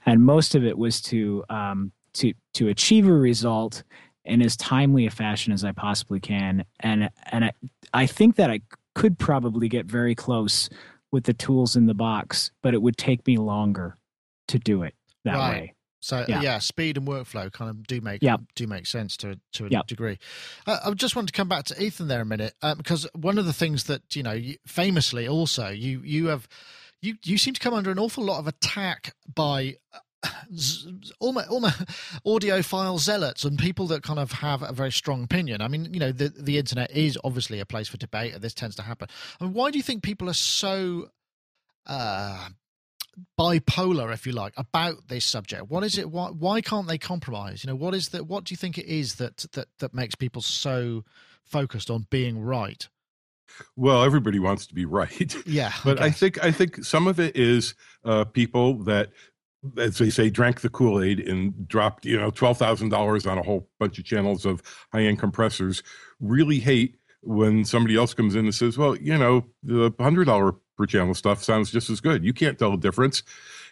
and most of it was to um to to achieve a result in as timely a fashion as I possibly can, and and I I think that I could probably get very close with the tools in the box, but it would take me longer to do it that right. way. So yeah. yeah, speed and workflow kind of do make yeah. do make sense to to a yeah. degree. Uh, I just wanted to come back to Ethan there a minute um, because one of the things that you know, famously also you you have you you seem to come under an awful lot of attack by almost, almost audiophile zealots and people that kind of have a very strong opinion. I mean, you know, the the internet is obviously a place for debate, and this tends to happen. I mean, why do you think people are so uh, bipolar, if you like, about this subject? What is it? Why, why can't they compromise? You know, what is that? What do you think it is that that that makes people so focused on being right? Well, everybody wants to be right. Yeah, but okay. I think I think some of it is uh, people that, as they say, drank the Kool-Aid and dropped, you know, twelve thousand dollars on a whole bunch of channels of high-end compressors. Really hate when somebody else comes in and says, "Well, you know, the hundred dollar per channel stuff sounds just as good. You can't tell the difference,"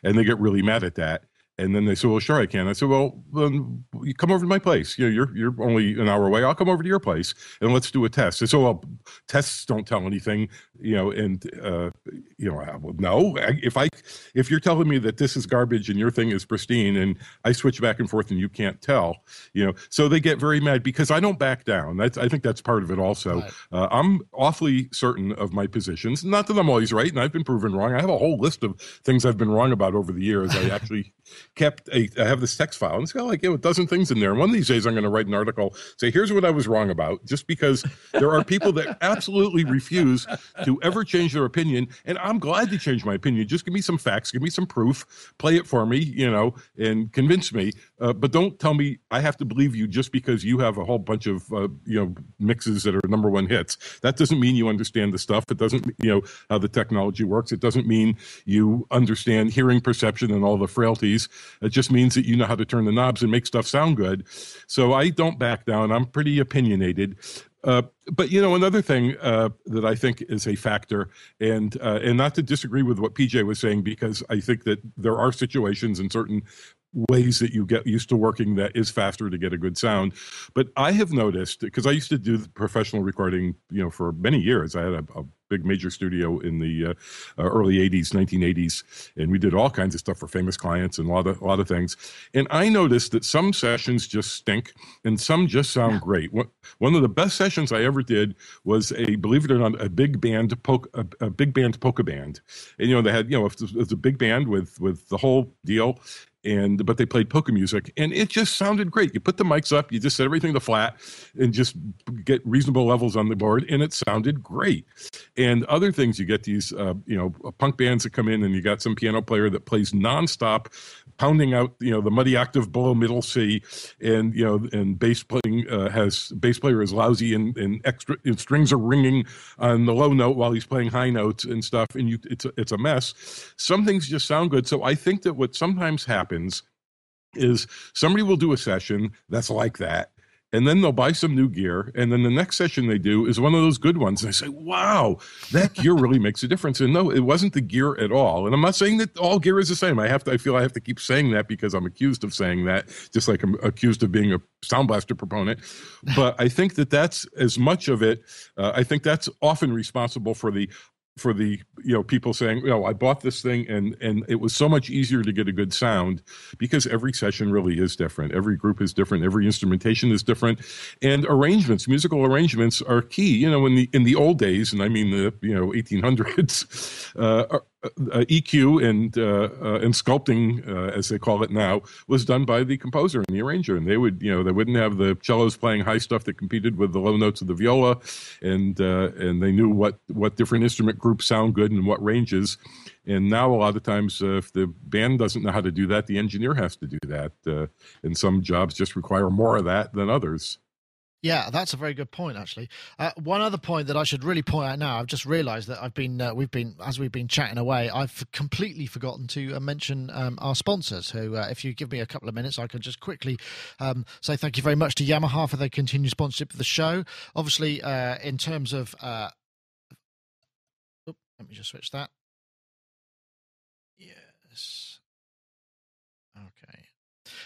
and they get really mad at that. And then they say, "Well, sure I can." I say, "Well, then you come over to my place. You know, you're you're only an hour away. I'll come over to your place and let's do a test." They say, "Well, tests don't tell anything, you know." And uh, you know, I, well, no. I, if I if you're telling me that this is garbage and your thing is pristine, and I switch back and forth and you can't tell, you know, so they get very mad because I don't back down. That's I think that's part of it also. Right. Uh, I'm awfully certain of my positions. Not that I'm always right, and I've been proven wrong. I have a whole list of things I've been wrong about over the years. I actually kept a, I have this text file, and it's got like you know, a dozen things in there. And one of these days I'm going to write an article, say, here's what I was wrong about, just because there are people that absolutely refuse to ever change their opinion. And I'm glad to change my opinion. Just give me some facts, give me some proof, play it for me, you know, and convince me. Uh, but don't tell me I have to believe you just because you have a whole bunch of, uh, you know, mixes that are number one hits. That doesn't mean you understand the stuff. It doesn't, you know, how the technology works. It doesn't mean you understand hearing perception and all the frailties. It just means that you know how to turn the knobs and make stuff sound good. So I don't back down. I'm pretty opinionated. Uh, but, you know, another thing uh, that I think is a factor, and uh, and not to disagree with what P J was saying, because I think that there are situations in certain ways that you get used to working that is faster to get a good sound. But I have noticed, because I used to do professional recording, you know, for many years. I had a, a big major studio in the uh, early eighties, nineteen eighties, and we did all kinds of stuff for famous clients and a lot of a lot of things. And I noticed that some sessions just stink and some just sound yeah. great. One of the best sessions I ever did was a, believe it or not, a big band poke a, a big band polka band. And you know, they had, you know, it was a big band with with the whole deal. And but they played polka music, and it just sounded great. You put the mics up, you just set everything to flat, and just get reasonable levels on the board, and it sounded great. And other things, you get these, uh, you know, punk bands that come in, and you got some piano player that plays nonstop, pounding out, you know, the muddy octave below middle C, and you know, and bass playing uh, has bass player is lousy, and and extra and strings are ringing on the low note while he's playing high notes and stuff, and you it's a, it's a mess. Some things just sound good, so I think that what sometimes happens. happens is somebody will do a session that's like that, and then they'll buy some new gear, and then the next session they do is one of those good ones. And I say, wow, that gear really makes a difference. And no, it wasn't the gear at all. And I'm not saying that all gear is the same. I have to, I feel I have to keep saying that because I'm accused of saying that, just like I'm accused of being a Sound Blaster proponent. But I think that that's as much of it. Uh, I think that's often responsible for the for the, you know, people saying, you know, I bought this thing and and it was so much easier to get a good sound, because every session really is different. Every group is different. Every instrumentation is different. And arrangements, musical arrangements are key. You know, in the in the old days, and I mean the, you know, eighteen hundreds, uh, Uh, E Q and uh, uh, and sculpting, uh, as they call it now, was done by the composer and the arranger, and they would, you know, they wouldn't have the cellos playing high stuff that competed with the low notes of the viola, and uh, and they knew what what different instrument groups sound good and what ranges. And now a lot of times, uh, if the band doesn't know how to do that, the engineer has to do that, uh, and some jobs just require more of that than others. Yeah, that's a very good point, actually. Uh, one other point that I should really point out now, I've just realised that I've been, uh, we've been, as we've been chatting away, I've completely forgotten to uh, mention um, our sponsors, who, uh, if you give me a couple of minutes, I can just quickly um, say thank you very much to Yamaha for their continued sponsorship of the show. Obviously, uh, in terms of, uh, oh, let me just switch that. Yes. Okay.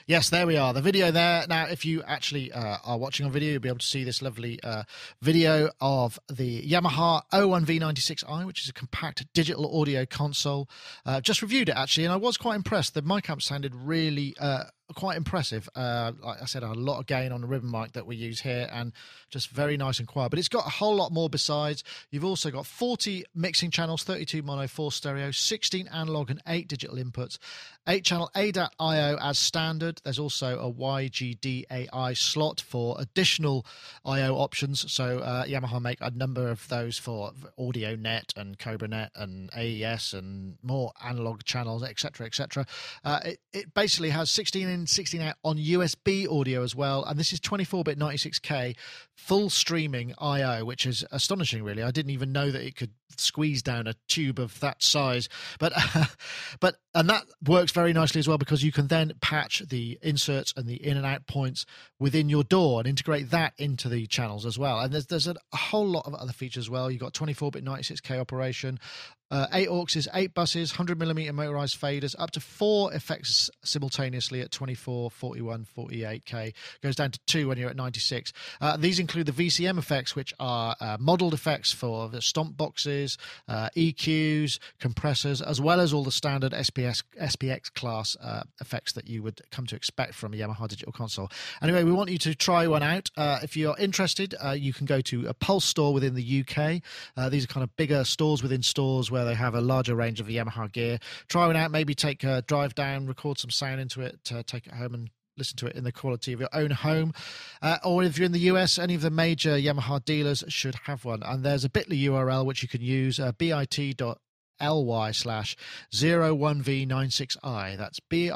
Yes, there we are. The video there. Now, if you actually uh, are watching on video, you'll be able to see this lovely uh, video of the Yamaha oh one V ninety-six i, which is a compact digital audio console. Uh, just reviewed it, actually, and I was quite impressed. The mic amp sounded really... Uh, quite impressive. Uh, like I said, I had a lot of gain on the ribbon mic that we use here, and just very nice and quiet. But it's got a whole lot more besides. You've also got forty mixing channels, thirty-two mono, four stereo, sixteen analog and eight digital inputs, eight channel A D A T I O as standard. There's also a Y G D A I slot for additional I O options. So uh, Yamaha make a number of those for AudioNet and CobraNet and A E S and more analog channels, et cetera, et cetera. Uh, it, it basically has sixteen in sixteen out on U S B audio as well, and this is twenty-four bit ninety-six K full streaming I O, which is astonishing, really. I didn't even know that it could squeeze down a tube of that size, but uh, but and that works very nicely as well, because you can then patch the inserts and the in and out points within your door and integrate that into the channels as well. And there's, there's a whole lot of other features as well. You've got twenty-four bit ninety-six K operation, Uh, eight auxes, eight buses, one hundred millimeter motorized faders, up to four effects simultaneously at twenty-four, forty-one, forty-eight K. Goes down to two when you're at ninety-six. Uh, these include the V C M effects, which are uh, modeled effects for the stomp boxes, uh, E Qs, compressors, as well as all the standard S P S, S P X class uh, effects that you would come to expect from a Yamaha digital console. Anyway, we want you to try one out. Uh, if you're interested, uh, you can go to a Pulse store within the U K. Uh, these are kind of bigger stores within stores where they have a larger range of the Yamaha gear. Try it out, maybe take a drive down, record some sound into it, uh, take it home and listen to it in the quality of your own home. Uh, or if you're in the U S, any of the major Yamaha dealers should have one. And there's a bit dot l y U R L which you can use, uh, bit dot l y slash oh one V ninety-six i. That's bit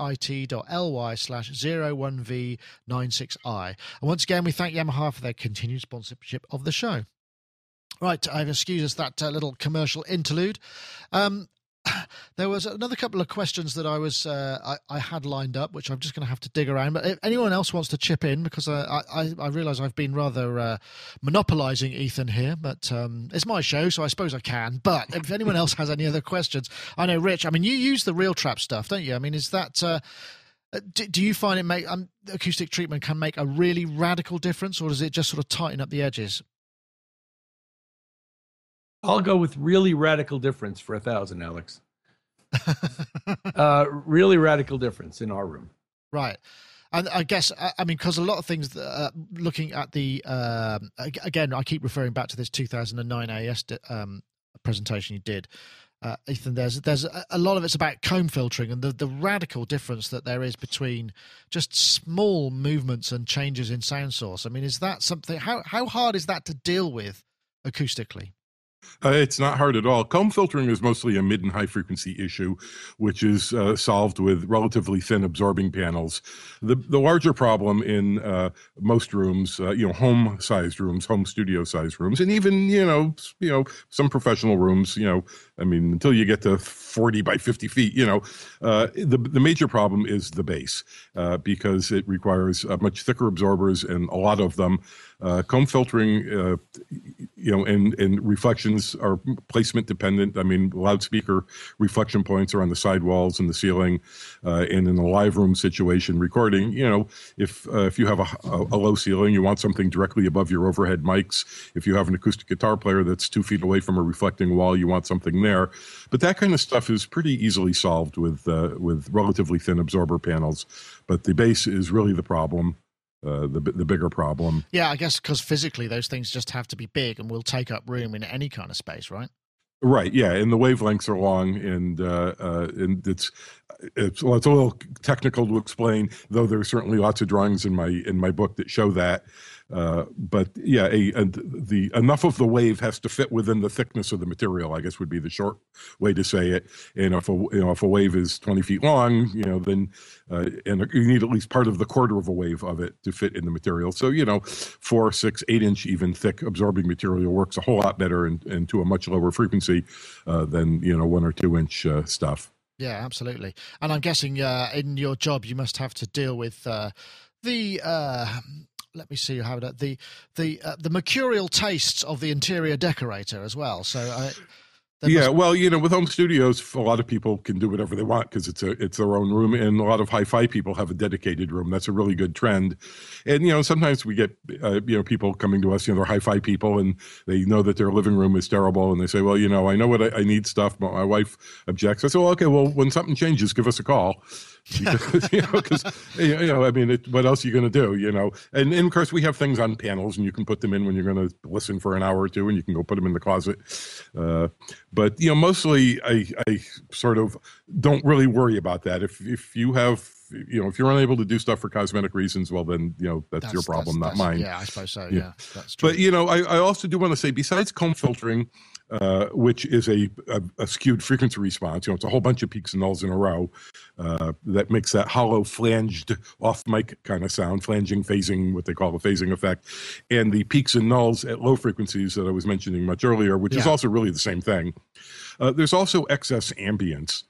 dot l y slash oh one V ninety-six i. And once again, we thank Yamaha for their continued sponsorship of the show. Right, I've excused us that uh, little commercial interlude. Um, there was another couple of questions that I was uh, I, I had lined up, which I'm just going to have to dig around. But if anyone else wants to chip in, because I I, I realise I've been rather uh, monopolising Ethan here, but um, it's my show, so I suppose I can. But if anyone else has any other questions, I know, Rich, I mean, you use the Real Trap stuff, don't you? I mean, is that... Uh, Do, do you find it make um, acoustic treatment can make a really radical difference, or does it just sort of tighten up the edges? I'll go with really radical difference for a thousand, Alex. uh, really radical difference in our room. Right. And I guess, I mean, because a lot of things, uh, looking at the, um, again, I keep referring back to this two thousand nine A E S um, presentation you did. Uh, Ethan, there's there's a lot of it's about comb filtering and the, the radical difference that there is between just small movements and changes in sound source. I mean, is that something, how, how hard is that to deal with acoustically? Uh, it's not hard at all. Comb filtering is mostly a mid and high frequency issue, which is uh, solved with relatively thin absorbing panels. The the larger problem in uh, most rooms, uh, you know, home-sized rooms, home studio-sized rooms, and even, you know, you know, some professional rooms, you know, I mean, until you get to forty by fifty feet, you know, uh, the the major problem is the bass uh, because it requires uh, much thicker absorbers and a lot of them. Uh, comb filtering, uh, you know, and, and reflections are placement dependent. I mean, loudspeaker reflection points are on the side walls and the ceiling. Uh, and in a live room situation recording, you know, if uh, if you have a, a, a low ceiling, you want something directly above your overhead mics. If you have an acoustic guitar player that's two feet away from a reflecting wall, you want something there. But that kind of stuff is pretty easily solved with uh, with relatively thin absorber panels. But the bass is really the problem. Uh, the the bigger problem. Yeah, I guess because physically those things just have to be big and will take up room in any kind of space, right? Right, yeah, and the wavelengths are long, and uh, uh, and it's it's well, it's a little technical to explain, though there are certainly lots of drawings in my in my book that show that. Uh, but yeah, a, a, the enough of the wave has to fit within the thickness of the material, I guess would be the short way to say it. And if a, you know, if a wave is twenty feet long, you know, then uh, and you need at least part of the quarter of a wave of it to fit in the material. So, you know, four, six, eight inch even thick absorbing material works a whole lot better and, and to a much lower frequency uh, than, you know, one or two inch uh, stuff. Yeah, absolutely. And I'm guessing uh, in your job you must have to deal with uh, the... Uh... Let me see how that the the uh, the mercurial tastes of the interior decorator as well. So, I, That yeah, well, you know, with home studios, a lot of people can do whatever they want because it's a it's their own room, and a lot of hi-fi people have a dedicated room. That's a really good trend. And, you know, sometimes we get, uh, you know, people coming to us, you know, they're hi-fi people, and they know that their living room is terrible, and they say, well, you know, I know what I, I need stuff, but my wife objects. I say, well, okay, well, when something changes, give us a call. Because, you know, because, you know, I mean, it, what else are you going to do, you know? And, and, of course, we have things on panels, and you can put them in when you're going to listen for an hour or two, and you can go put them in the closet. Uh, but, you know, mostly I, I sort of don't really worry about that. If if you have, you know, if you're unable to do stuff for cosmetic reasons, well, then, you know, that's, that's your problem, that's, not that's, mine. Yeah, I suppose so, yeah. yeah that's true. But, you know, I, I also do want to say, besides comb filtering, Uh, which is a, a, a skewed frequency response. You know, it's a whole bunch of peaks and nulls in a row uh, that makes that hollow, flanged, off-mic kind of sound, flanging, phasing, what they call the phasing effect, and the peaks and nulls at low frequencies that I was mentioning much earlier, which yeah. is also really the same thing. Uh, there's also excess ambience.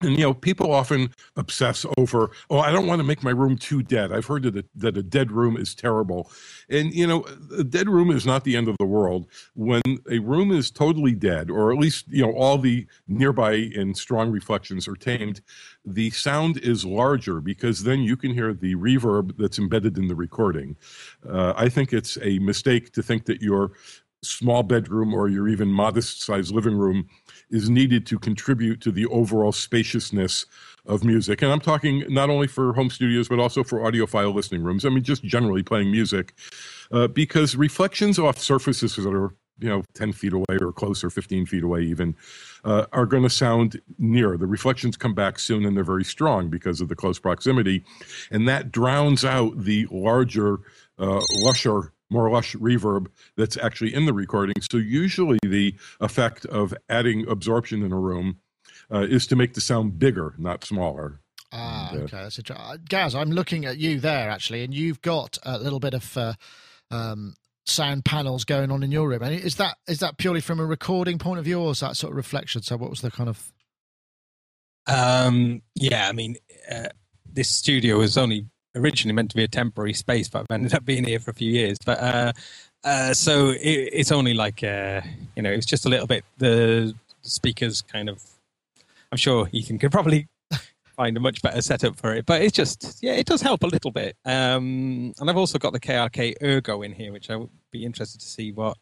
And, you know, people often obsess over, oh, I don't want to make my room too dead. I've heard that a, that a dead room is terrible. And, you know, a dead room is not the end of the world. When a room is totally dead, or at least, you know, all the nearby and strong reflections are tamed, the sound is larger because then you can hear the reverb that's embedded in the recording. Uh, I think it's a mistake to think that your small bedroom or your even modest-sized living room is needed to contribute to the overall spaciousness of music. And I'm talking not only for home studios, but also for audiophile listening rooms. I mean, just generally playing music, uh, because reflections off surfaces that are, you know, ten feet away or closer, fifteen feet away even, uh, are going to sound near. The reflections come back soon, and they're very strong because of the close proximity. And that drowns out the larger, uh, lusher more lush reverb that's actually in the recording. So usually the effect of adding absorption in a room uh, is to make the sound bigger, not smaller. Ah, and, uh, okay. That's a, Gaz, I'm looking at you there, actually, and you've got a little bit of uh, um, sound panels going on in your room. And is that is that purely from a recording point of view, or is that sort of reflection? So what was the kind of... Um, yeah, I mean, uh, this studio is only... originally meant to be a temporary space, but I've ended up being here for a few years. But uh, uh, so it, it's only like, uh, you know, it's just a little bit, the speakers kind of, I'm sure Ethan could probably find a much better setup for it. But it's just, yeah, it does help a little bit. Um, and I've also got the K R K Ergo in here, which I would be interested to see what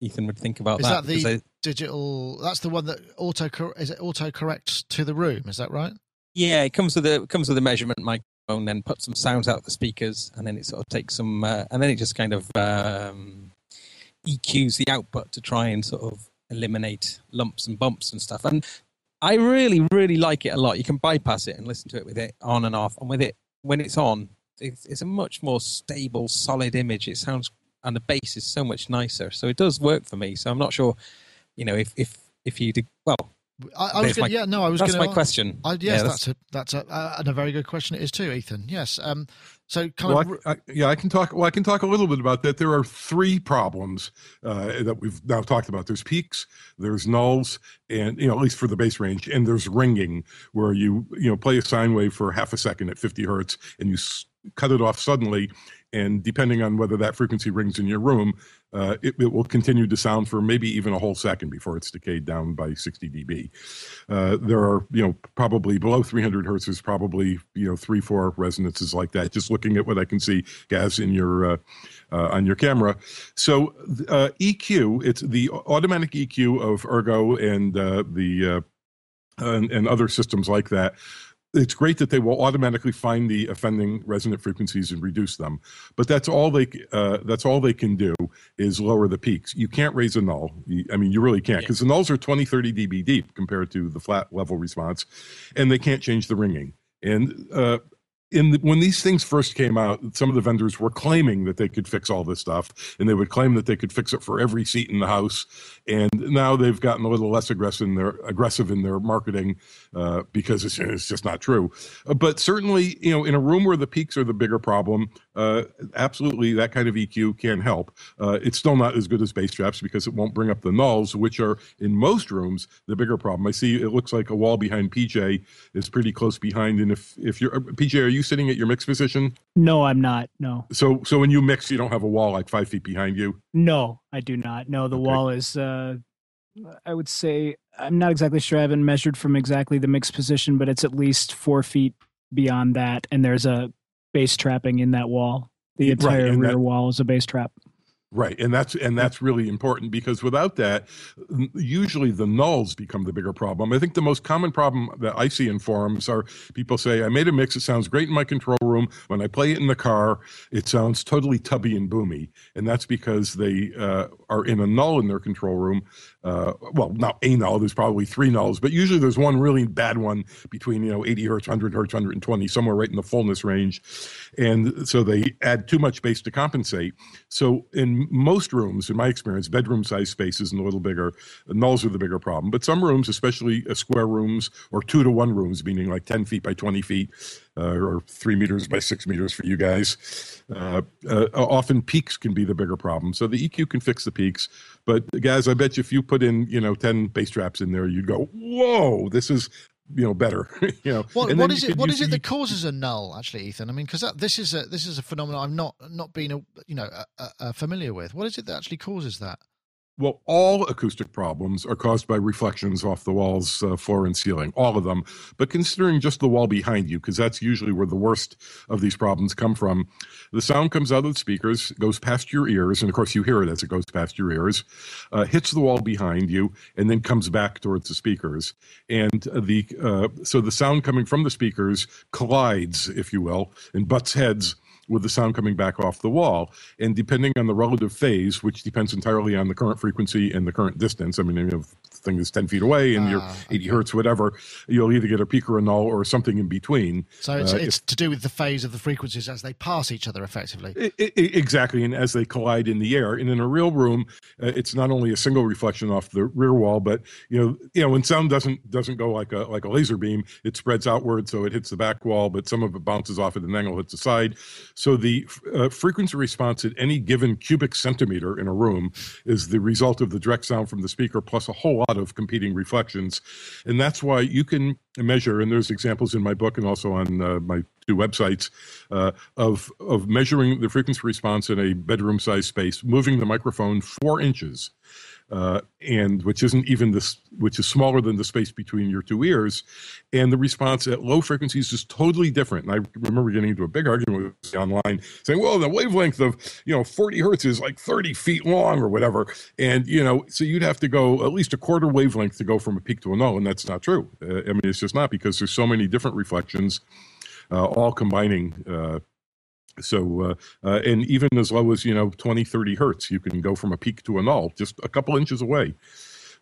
Ethan would think about. Is that, that the I, digital, that's the one that auto, is it auto corrects to the room? Is that right? Yeah, it comes with the, comes with the measurement mic. And then put some sounds out the speakers, and then it sort of takes some, uh, and then it just kind of um, E Qs the output to try and sort of eliminate lumps and bumps and stuff. And I really, really like it a lot. You can bypass it and listen to it with it on and off. And with it, when it's on, it's, it's a much more stable, solid image. It sounds, and the bass is so much nicer. So it does work for me. So I'm not sure, you know, if if if you did well. I, I was gonna, my, yeah, no, I was. That's gonna, my question. I, yes, yeah, that's, that's a that's a uh, and a very good question. It is too, Ethan. Yes. Um. So, kind well, of... I, I, yeah, I can talk. Well, I can talk a little bit about that. There are three problems uh, that we've now talked about. There's peaks, there's nulls, and you know, at least for the bass range, and there's ringing, where you you know play a sine wave for half a second at fifty hertz, and you cut it off suddenly, and depending on whether that frequency rings in your room, uh, it, it will continue to sound for maybe even a whole second before it's decayed down by sixty decibels. Uh, there are, you know, probably below three hundred hertz is probably, you know, three, four resonances like that, just looking at what I can see, Gaz, in your, uh, uh, on your camera. So uh, E Q, it's the automatic E Q of Ergo and, uh, the, uh, and, and other systems like that. It's great that they will automatically find the offending resonant frequencies and reduce them, but that's all they uh, that's all they can do is lower the peaks. You can't raise a null. I mean, you really can't, because yeah. the nulls are twenty, thirty decibels deep compared to the flat level response, and they can't change the ringing. And uh, in the, when these things first came out, some of the vendors were claiming that they could fix all this stuff, and they would claim that they could fix it for every seat in the house. And now they've gotten a little less aggressive in their aggressive in their marketing uh, because it's, it's just not true. Uh, but certainly, you know, in a room where the peaks are the bigger problem, uh, absolutely that kind of E Q can help. Uh, it's still not as good as bass traps because it won't bring up the nulls, which are in most rooms the bigger problem. I see it looks like a wall behind P J is pretty close behind, and if if you're P J, are you sitting at your mix position? No, I'm not. No. So, so when you mix, you don't have a wall like five feet behind you? No, I do not. No, the okay. wall is uh, I would say, I'm not exactly sure. I haven't measured from exactly the mix position, but it's at least four feet beyond that. And there's a bass trapping in that wall. The entire right, rear that, wall is a bass trap. Right. And that's, and that's really important, because without that, usually the nulls become the bigger problem. I think the most common problem that I see in forums are people say, I made a mix. It sounds great in my control room. When I play it in the car, it sounds totally tubby and boomy. And that's because they uh, are in a null in their control room. Uh, well, not a null. There's probably three nulls, but usually there's one really bad one between, you know, eighty hertz, one hundred hertz, one hundred twenty, somewhere right in the fullness range. And so they add too much bass to compensate. So in most rooms, in my experience, bedroom-sized spaces and a little bigger, nulls are the bigger problem. But some rooms, especially square rooms or two-to-one rooms, meaning like ten feet by twenty feet, Uh, or three meters by six meters for you guys. Uh, uh, often peaks can be the bigger problem. So the E Q can fix the peaks. But guys, I bet you if you put in, you know, ten bass traps in there, you'd go, whoa, this is, you know, better. you know, what, what is it? What is it that causes a null? Actually, Ethan, I mean, because this is a this is a phenomenon I'm not not being a, you know a, a familiar with. What is it that actually causes that? Well, all acoustic problems are caused by reflections off the walls, uh, floor, and ceiling, all of them. But considering just the wall behind you, because that's usually where the worst of these problems come from, the sound comes out of the speakers, goes past your ears, and of course you hear it as it goes past your ears, uh, hits the wall behind you, and then comes back towards the speakers. And the uh, so the sound coming from the speakers collides, if you will, and butts heads with the sound coming back off the wall. And depending on the relative phase, which depends entirely on the current frequency and the current distance, I mean, you know, the thing is ten feet away and ah, you're eighty hertz, whatever, you'll either get a peak or a null or something in between. So it's, uh, it's if, to do with the phase of the frequencies as they pass each other effectively. It, it, exactly, and as they collide in the air. And in a real room, uh, it's not only a single reflection off the rear wall, but, you know, you know, when sound doesn't doesn't go like a like a laser beam, it spreads outward, so it hits the back wall, but some of it bounces off at an angle, hits the side. So the uh, frequency response at any given cubic centimeter in a room is the result of the direct sound from the speaker plus a whole lot of competing reflections. And that's why you can measure, and there's examples in my book and also on uh, my two websites, uh, of, of measuring the frequency response in a bedroom-sized space, moving the microphone four inches. Uh, and which isn't even this, which is smaller than the space between your two ears. And the response at low frequencies is totally different. And I remember getting into a big argument with online saying, well, the wavelength of, you know, forty hertz is like thirty feet long or whatever. And, you know, so you'd have to go at least a quarter wavelength to go from a peak to a null. And that's not true. Uh, I mean, it's just not, because there's so many different reflections, uh, all combining, uh, So, uh, uh, and even as low as, you know, twenty, thirty hertz, you can go from a peak to a null, just a couple inches away.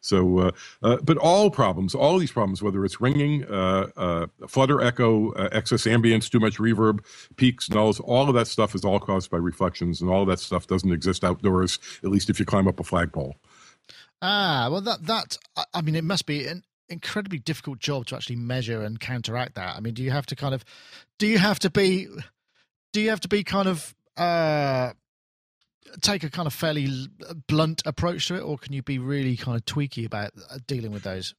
So, uh, uh, but all problems, all these problems, whether it's ringing, uh, uh, flutter echo, uh, excess ambience, too much reverb, peaks, nulls, all of that stuff is all caused by reflections, and all of that stuff doesn't exist outdoors, at least if you climb up a flagpole. Ah, well, that, that, I mean, it must be an incredibly difficult job to actually measure and counteract that. I mean, do you have to kind of, do you have to be... Do you have to be kind of uh, take a kind of fairly blunt approach to it, or can you be really kind of tweaky about dealing with those?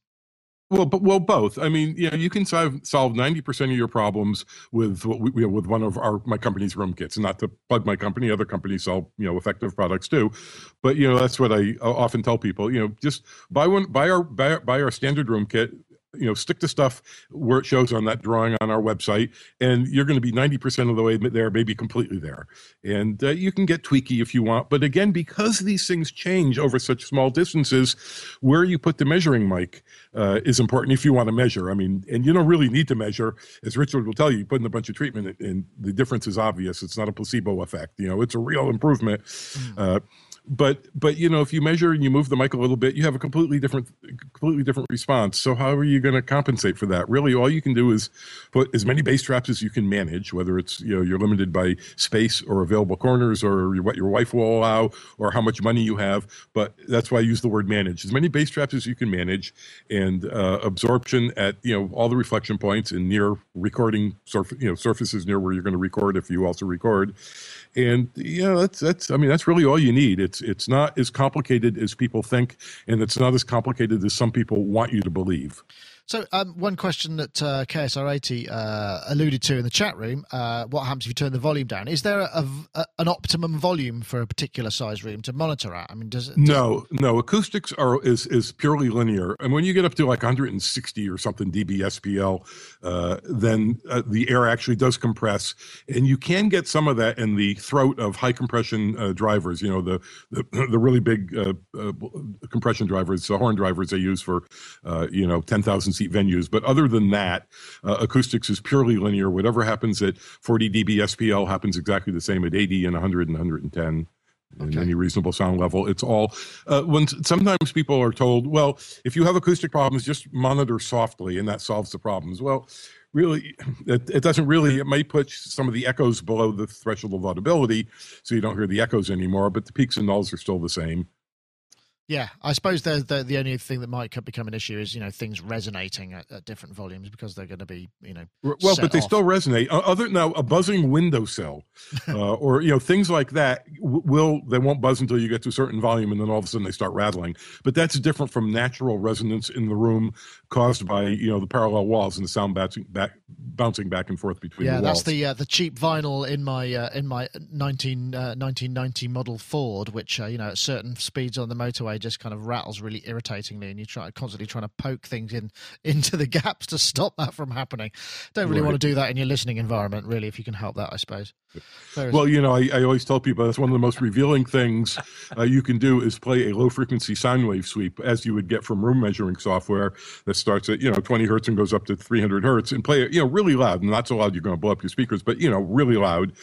Well, but, well, both. I mean, you know, you can solve solve ninety percent of your problems with what we, you know, with one of our my company's room kits. And not to plug my company, other companies sell, you know, effective products too. But, you know, that's what I often tell people. You know, just buy one, buy our buy, buy our standard room kit. You know, stick to stuff where it shows on that drawing on our website, and you're going to be ninety percent of the way there, maybe completely there. And uh, you can get tweaky if you want. But again, because these things change over such small distances, where you put the measuring mic uh, is important if you want to measure. I mean, and you don't really need to measure. As Richard will tell you, you put in a bunch of treatment and the difference is obvious. It's not a placebo effect. You know, it's a real improvement. Mm. Uh, But, but you know, if you measure and you move the mic a little bit, you have a completely different, completely different response. So how are you going to compensate for that? Really, all you can do is put as many bass traps as you can manage, whether it's, you know, you're limited by space or available corners or what your wife will allow or how much money you have. But that's why I use the word manage. As many bass traps as you can manage, and uh, absorption at, you know, all the reflection points and near recording surf, you know, surfaces near where you're going to record if you also record. And, you know, that's, that's, I mean, that's really all you need. It's, it's not as complicated as people think, and it's not as complicated as some people want you to believe. So um, one question that uh, K S R eighty uh, alluded to in the chat room, uh, what happens if you turn the volume down? Is there a, a, an optimum volume for a particular size room to monitor at? I mean, does it? Does no, no. Acoustics are is, is purely linear. And when you get up to like one hundred sixty or something D B S P L, uh, then uh, the air actually does compress. And you can get some of that in the throat of high compression uh, drivers, you know, the, the, the really big uh, uh, compression drivers, the horn drivers they use for, uh, you know, ten thousand seat venues. But other than that, uh, acoustics is purely linear. Whatever happens at forty D B S P L happens exactly the same at eighty and one hundred and one hundred ten. Okay. In any reasonable sound level. It's all uh, when sometimes people are told, well, if you have acoustic problems, just monitor softly and that solves the problems. Well, really, it, it doesn't really. It might push some of the echoes below the threshold of audibility, so you don't hear the echoes anymore, but the peaks and nulls are still the same. Yeah, I suppose the, the, the only thing that might become an issue is, you know, things resonating at, at different volumes because they're going to be, you know, well, but they off. Still resonate. Other now, a buzzing window cell, uh, or you know, things like that will they won't buzz until you get to a certain volume, and then all of a sudden they start rattling. But that's different from natural resonance in the room caused by you know the parallel walls and the sound bouncing back, bouncing back and forth between. Yeah, the walls. That's the uh, the cheap vinyl in my uh, in my nineteen ninety model Ford, which uh, you know at certain speeds on the motorway. Just kind of rattles really irritatingly, and you try constantly trying to poke things in into the gaps to stop that from happening. Don't really right. want to do that in your listening environment, really, if you can help that, I suppose. There's well, you know, I, I always tell people that's one of the most revealing things uh, you can do is play a low frequency sine wave sweep, as you would get from room measuring software that starts at you know twenty hertz and goes up to three hundred hertz, and play it you know really loud, and not so loud you're going to blow up your speakers, but you know really loud.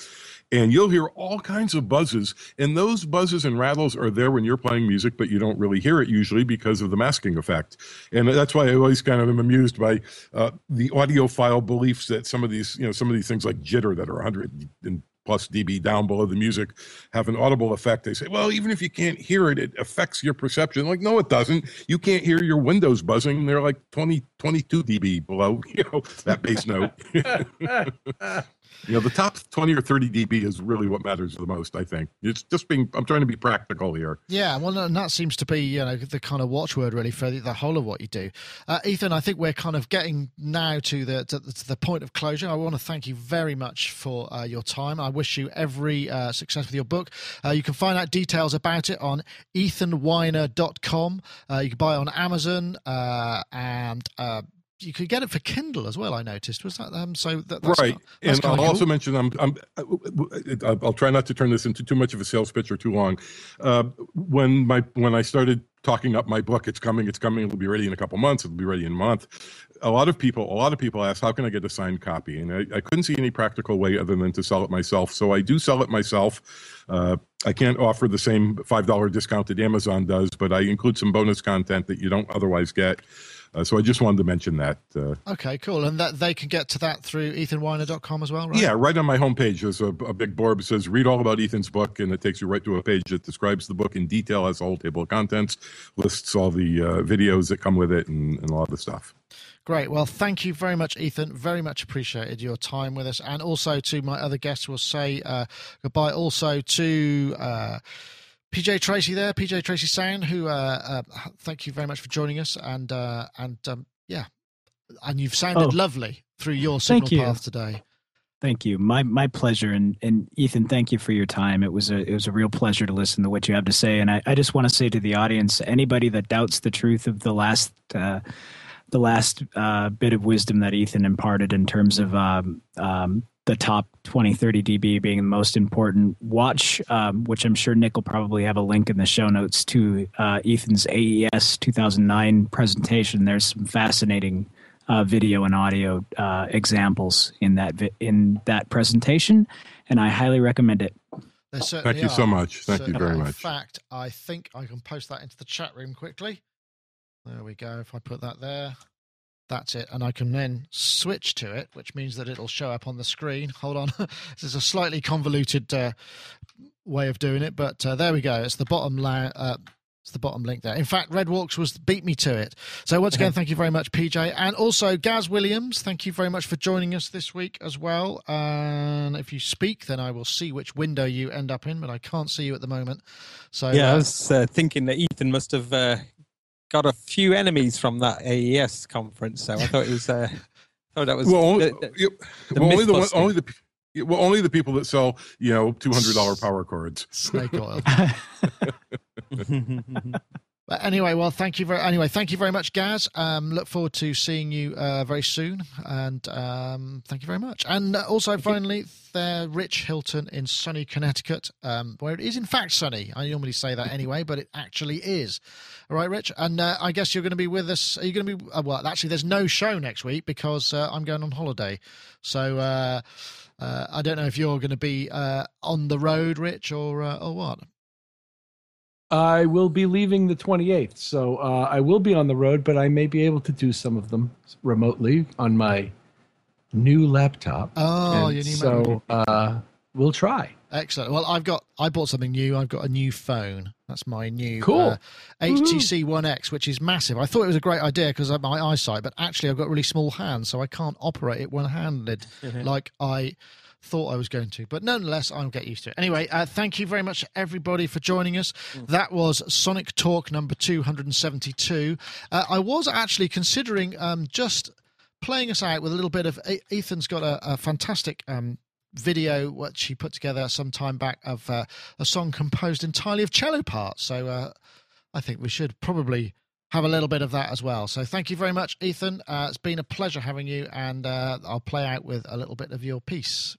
And you'll hear all kinds of buzzes, and those buzzes and rattles are there when you're playing music, but you don't really hear it usually because of the masking effect. And that's why I always kind of am amused by uh, the audiophile beliefs that some of these, you know, some of these things like jitter that are one hundred plus D B down below the music have an audible effect. They say, well, even if you can't hear it, it affects your perception. Like, no, it doesn't. You can't hear your windows buzzing. They're like twenty, twenty-two D B below, you know, that bass note. You know, the top twenty or thirty D B is really what matters the most, I think. It's just being, I'm trying to be practical here. Yeah, well, and that seems to be, you know, the kind of watchword really for the whole of what you do. Uh, Ethan, I think we're kind of getting now to the to, to the point of closure. I want to thank you very much for uh, your time. I wish you every uh, success with your book. Uh, you can find out details about it on ethan winer dot com. Uh, you can buy it on Amazon uh, and... Uh, you could get it for Kindle as well, I noticed. Was that um, so? That, that's right, not, that's and I'll cool. also mention I'm, I'm I'll try not to turn this into too much of a sales pitch or too long. Uh, when my when I started talking up my book, it's coming, it's coming. It'll be ready in a couple months. It'll be ready in a month. A lot of people, a lot of people ask, how can I get a signed copy? And I, I couldn't see any practical way other than to sell it myself. So I do sell it myself. Uh, I can't offer the same five dollar discount that Amazon does, but I include some bonus content that you don't otherwise get. Uh, so I just wanted to mention that. Uh, okay, cool. And that they can get to that through ethan winer dot com as well, right? Yeah, right on my homepage there's a, a big blurb that says, read all about Ethan's book, and it takes you right to a page that describes the book in detail, has a whole table of contents, lists all the uh, videos that come with it, and, and all of the stuff. Great. Well, thank you very much, Ethan. Very much appreciated your time with us. And also to my other guests, we'll say uh, goodbye also to... Uh, P J Tracy there, P J Tracy Sound, who uh, uh, thank you very much for joining us, and uh, and um, yeah, and you've sounded oh. lovely through your signal you. path today. Thank you, my my pleasure, and and Ethan, thank you for your time. It was a it was a real pleasure to listen to what you have to say, and I, I just want to say to the audience, anybody that doubts the truth of the last uh, the last uh, bit of wisdom that Ethan imparted in terms of um, um, the top twenty, thirty D B being the most important, watch, um, which I'm sure Nick will probably have a link in the show notes to uh, Ethan's A E S two thousand nine presentation. There's some fascinating uh, video and audio uh, examples in that vi in that presentation, and I highly recommend it. Thank you are. so much. Thank certainly you very in much. In fact, I think I can post that into the chat room quickly. There we go. If I put that there. That's it, and I can then switch to it, which means that it'll show up on the screen. Hold on, this is a slightly convoluted uh, way of doing it, but uh, there we go. It's the bottom line. Uh, it's the bottom link there. In fact, Red Walks was beat me to it. So once again, thank you very much, P J, and also Gaz Williams. Thank you very much for joining us this week as well. And if you speak, then I will see which window you end up in, but I can't see you at the moment. So yeah, uh, I was uh, thinking that Ethan must have. Uh... got a few enemies from that A E S conference, so I thought it was. Uh, oh, that was. Well, only the, the, the well, only, the, only the well, only the people that sell, you know, two hundred dollar power cords. Snake oil. But anyway, well, thank you very. Anyway, thank you very much, Gaz. Um, look forward to seeing you uh, very soon, and um, thank you very much. And uh, also, thank finally, you. there, Rich Hilton in sunny Connecticut, um, where it is in fact sunny. I normally say that anyway, but it actually is. All right, Rich, and uh, I guess you're going to be with us. Are you going to be? Uh, well, actually, there's no show next week because uh, I'm going on holiday. So uh, uh, I don't know if you're going to be uh, on the road, Rich, or uh, or what. I will be leaving the twenty-eighth, so uh, I will be on the road, but I may be able to do some of them remotely on my new laptop. Oh, and your new so uh, we'll try. Excellent. Well, I've got I bought something new. I've got a new phone. That's my new cool. uh, H T C One X, which is massive. I thought it was a great idea because of my eyesight, but actually I've got really small hands, so I can't operate it one-handed mm-hmm. like I thought I was going to, but nonetheless, I'll get used to it. Anyway, uh, thank you very much, everybody, for joining us. Mm. That was Sonic Talk number two hundred seventy-two. Uh, I was actually considering um, just playing us out with a little bit of... Ethan's got a, a fantastic... Um, video which he put together some time back of uh, a song composed entirely of cello parts, so uh, I think we should probably have a little bit of that as well. So thank you very much, Ethan. Uh, it's been a pleasure having you, and uh, I'll play out with a little bit of your piece.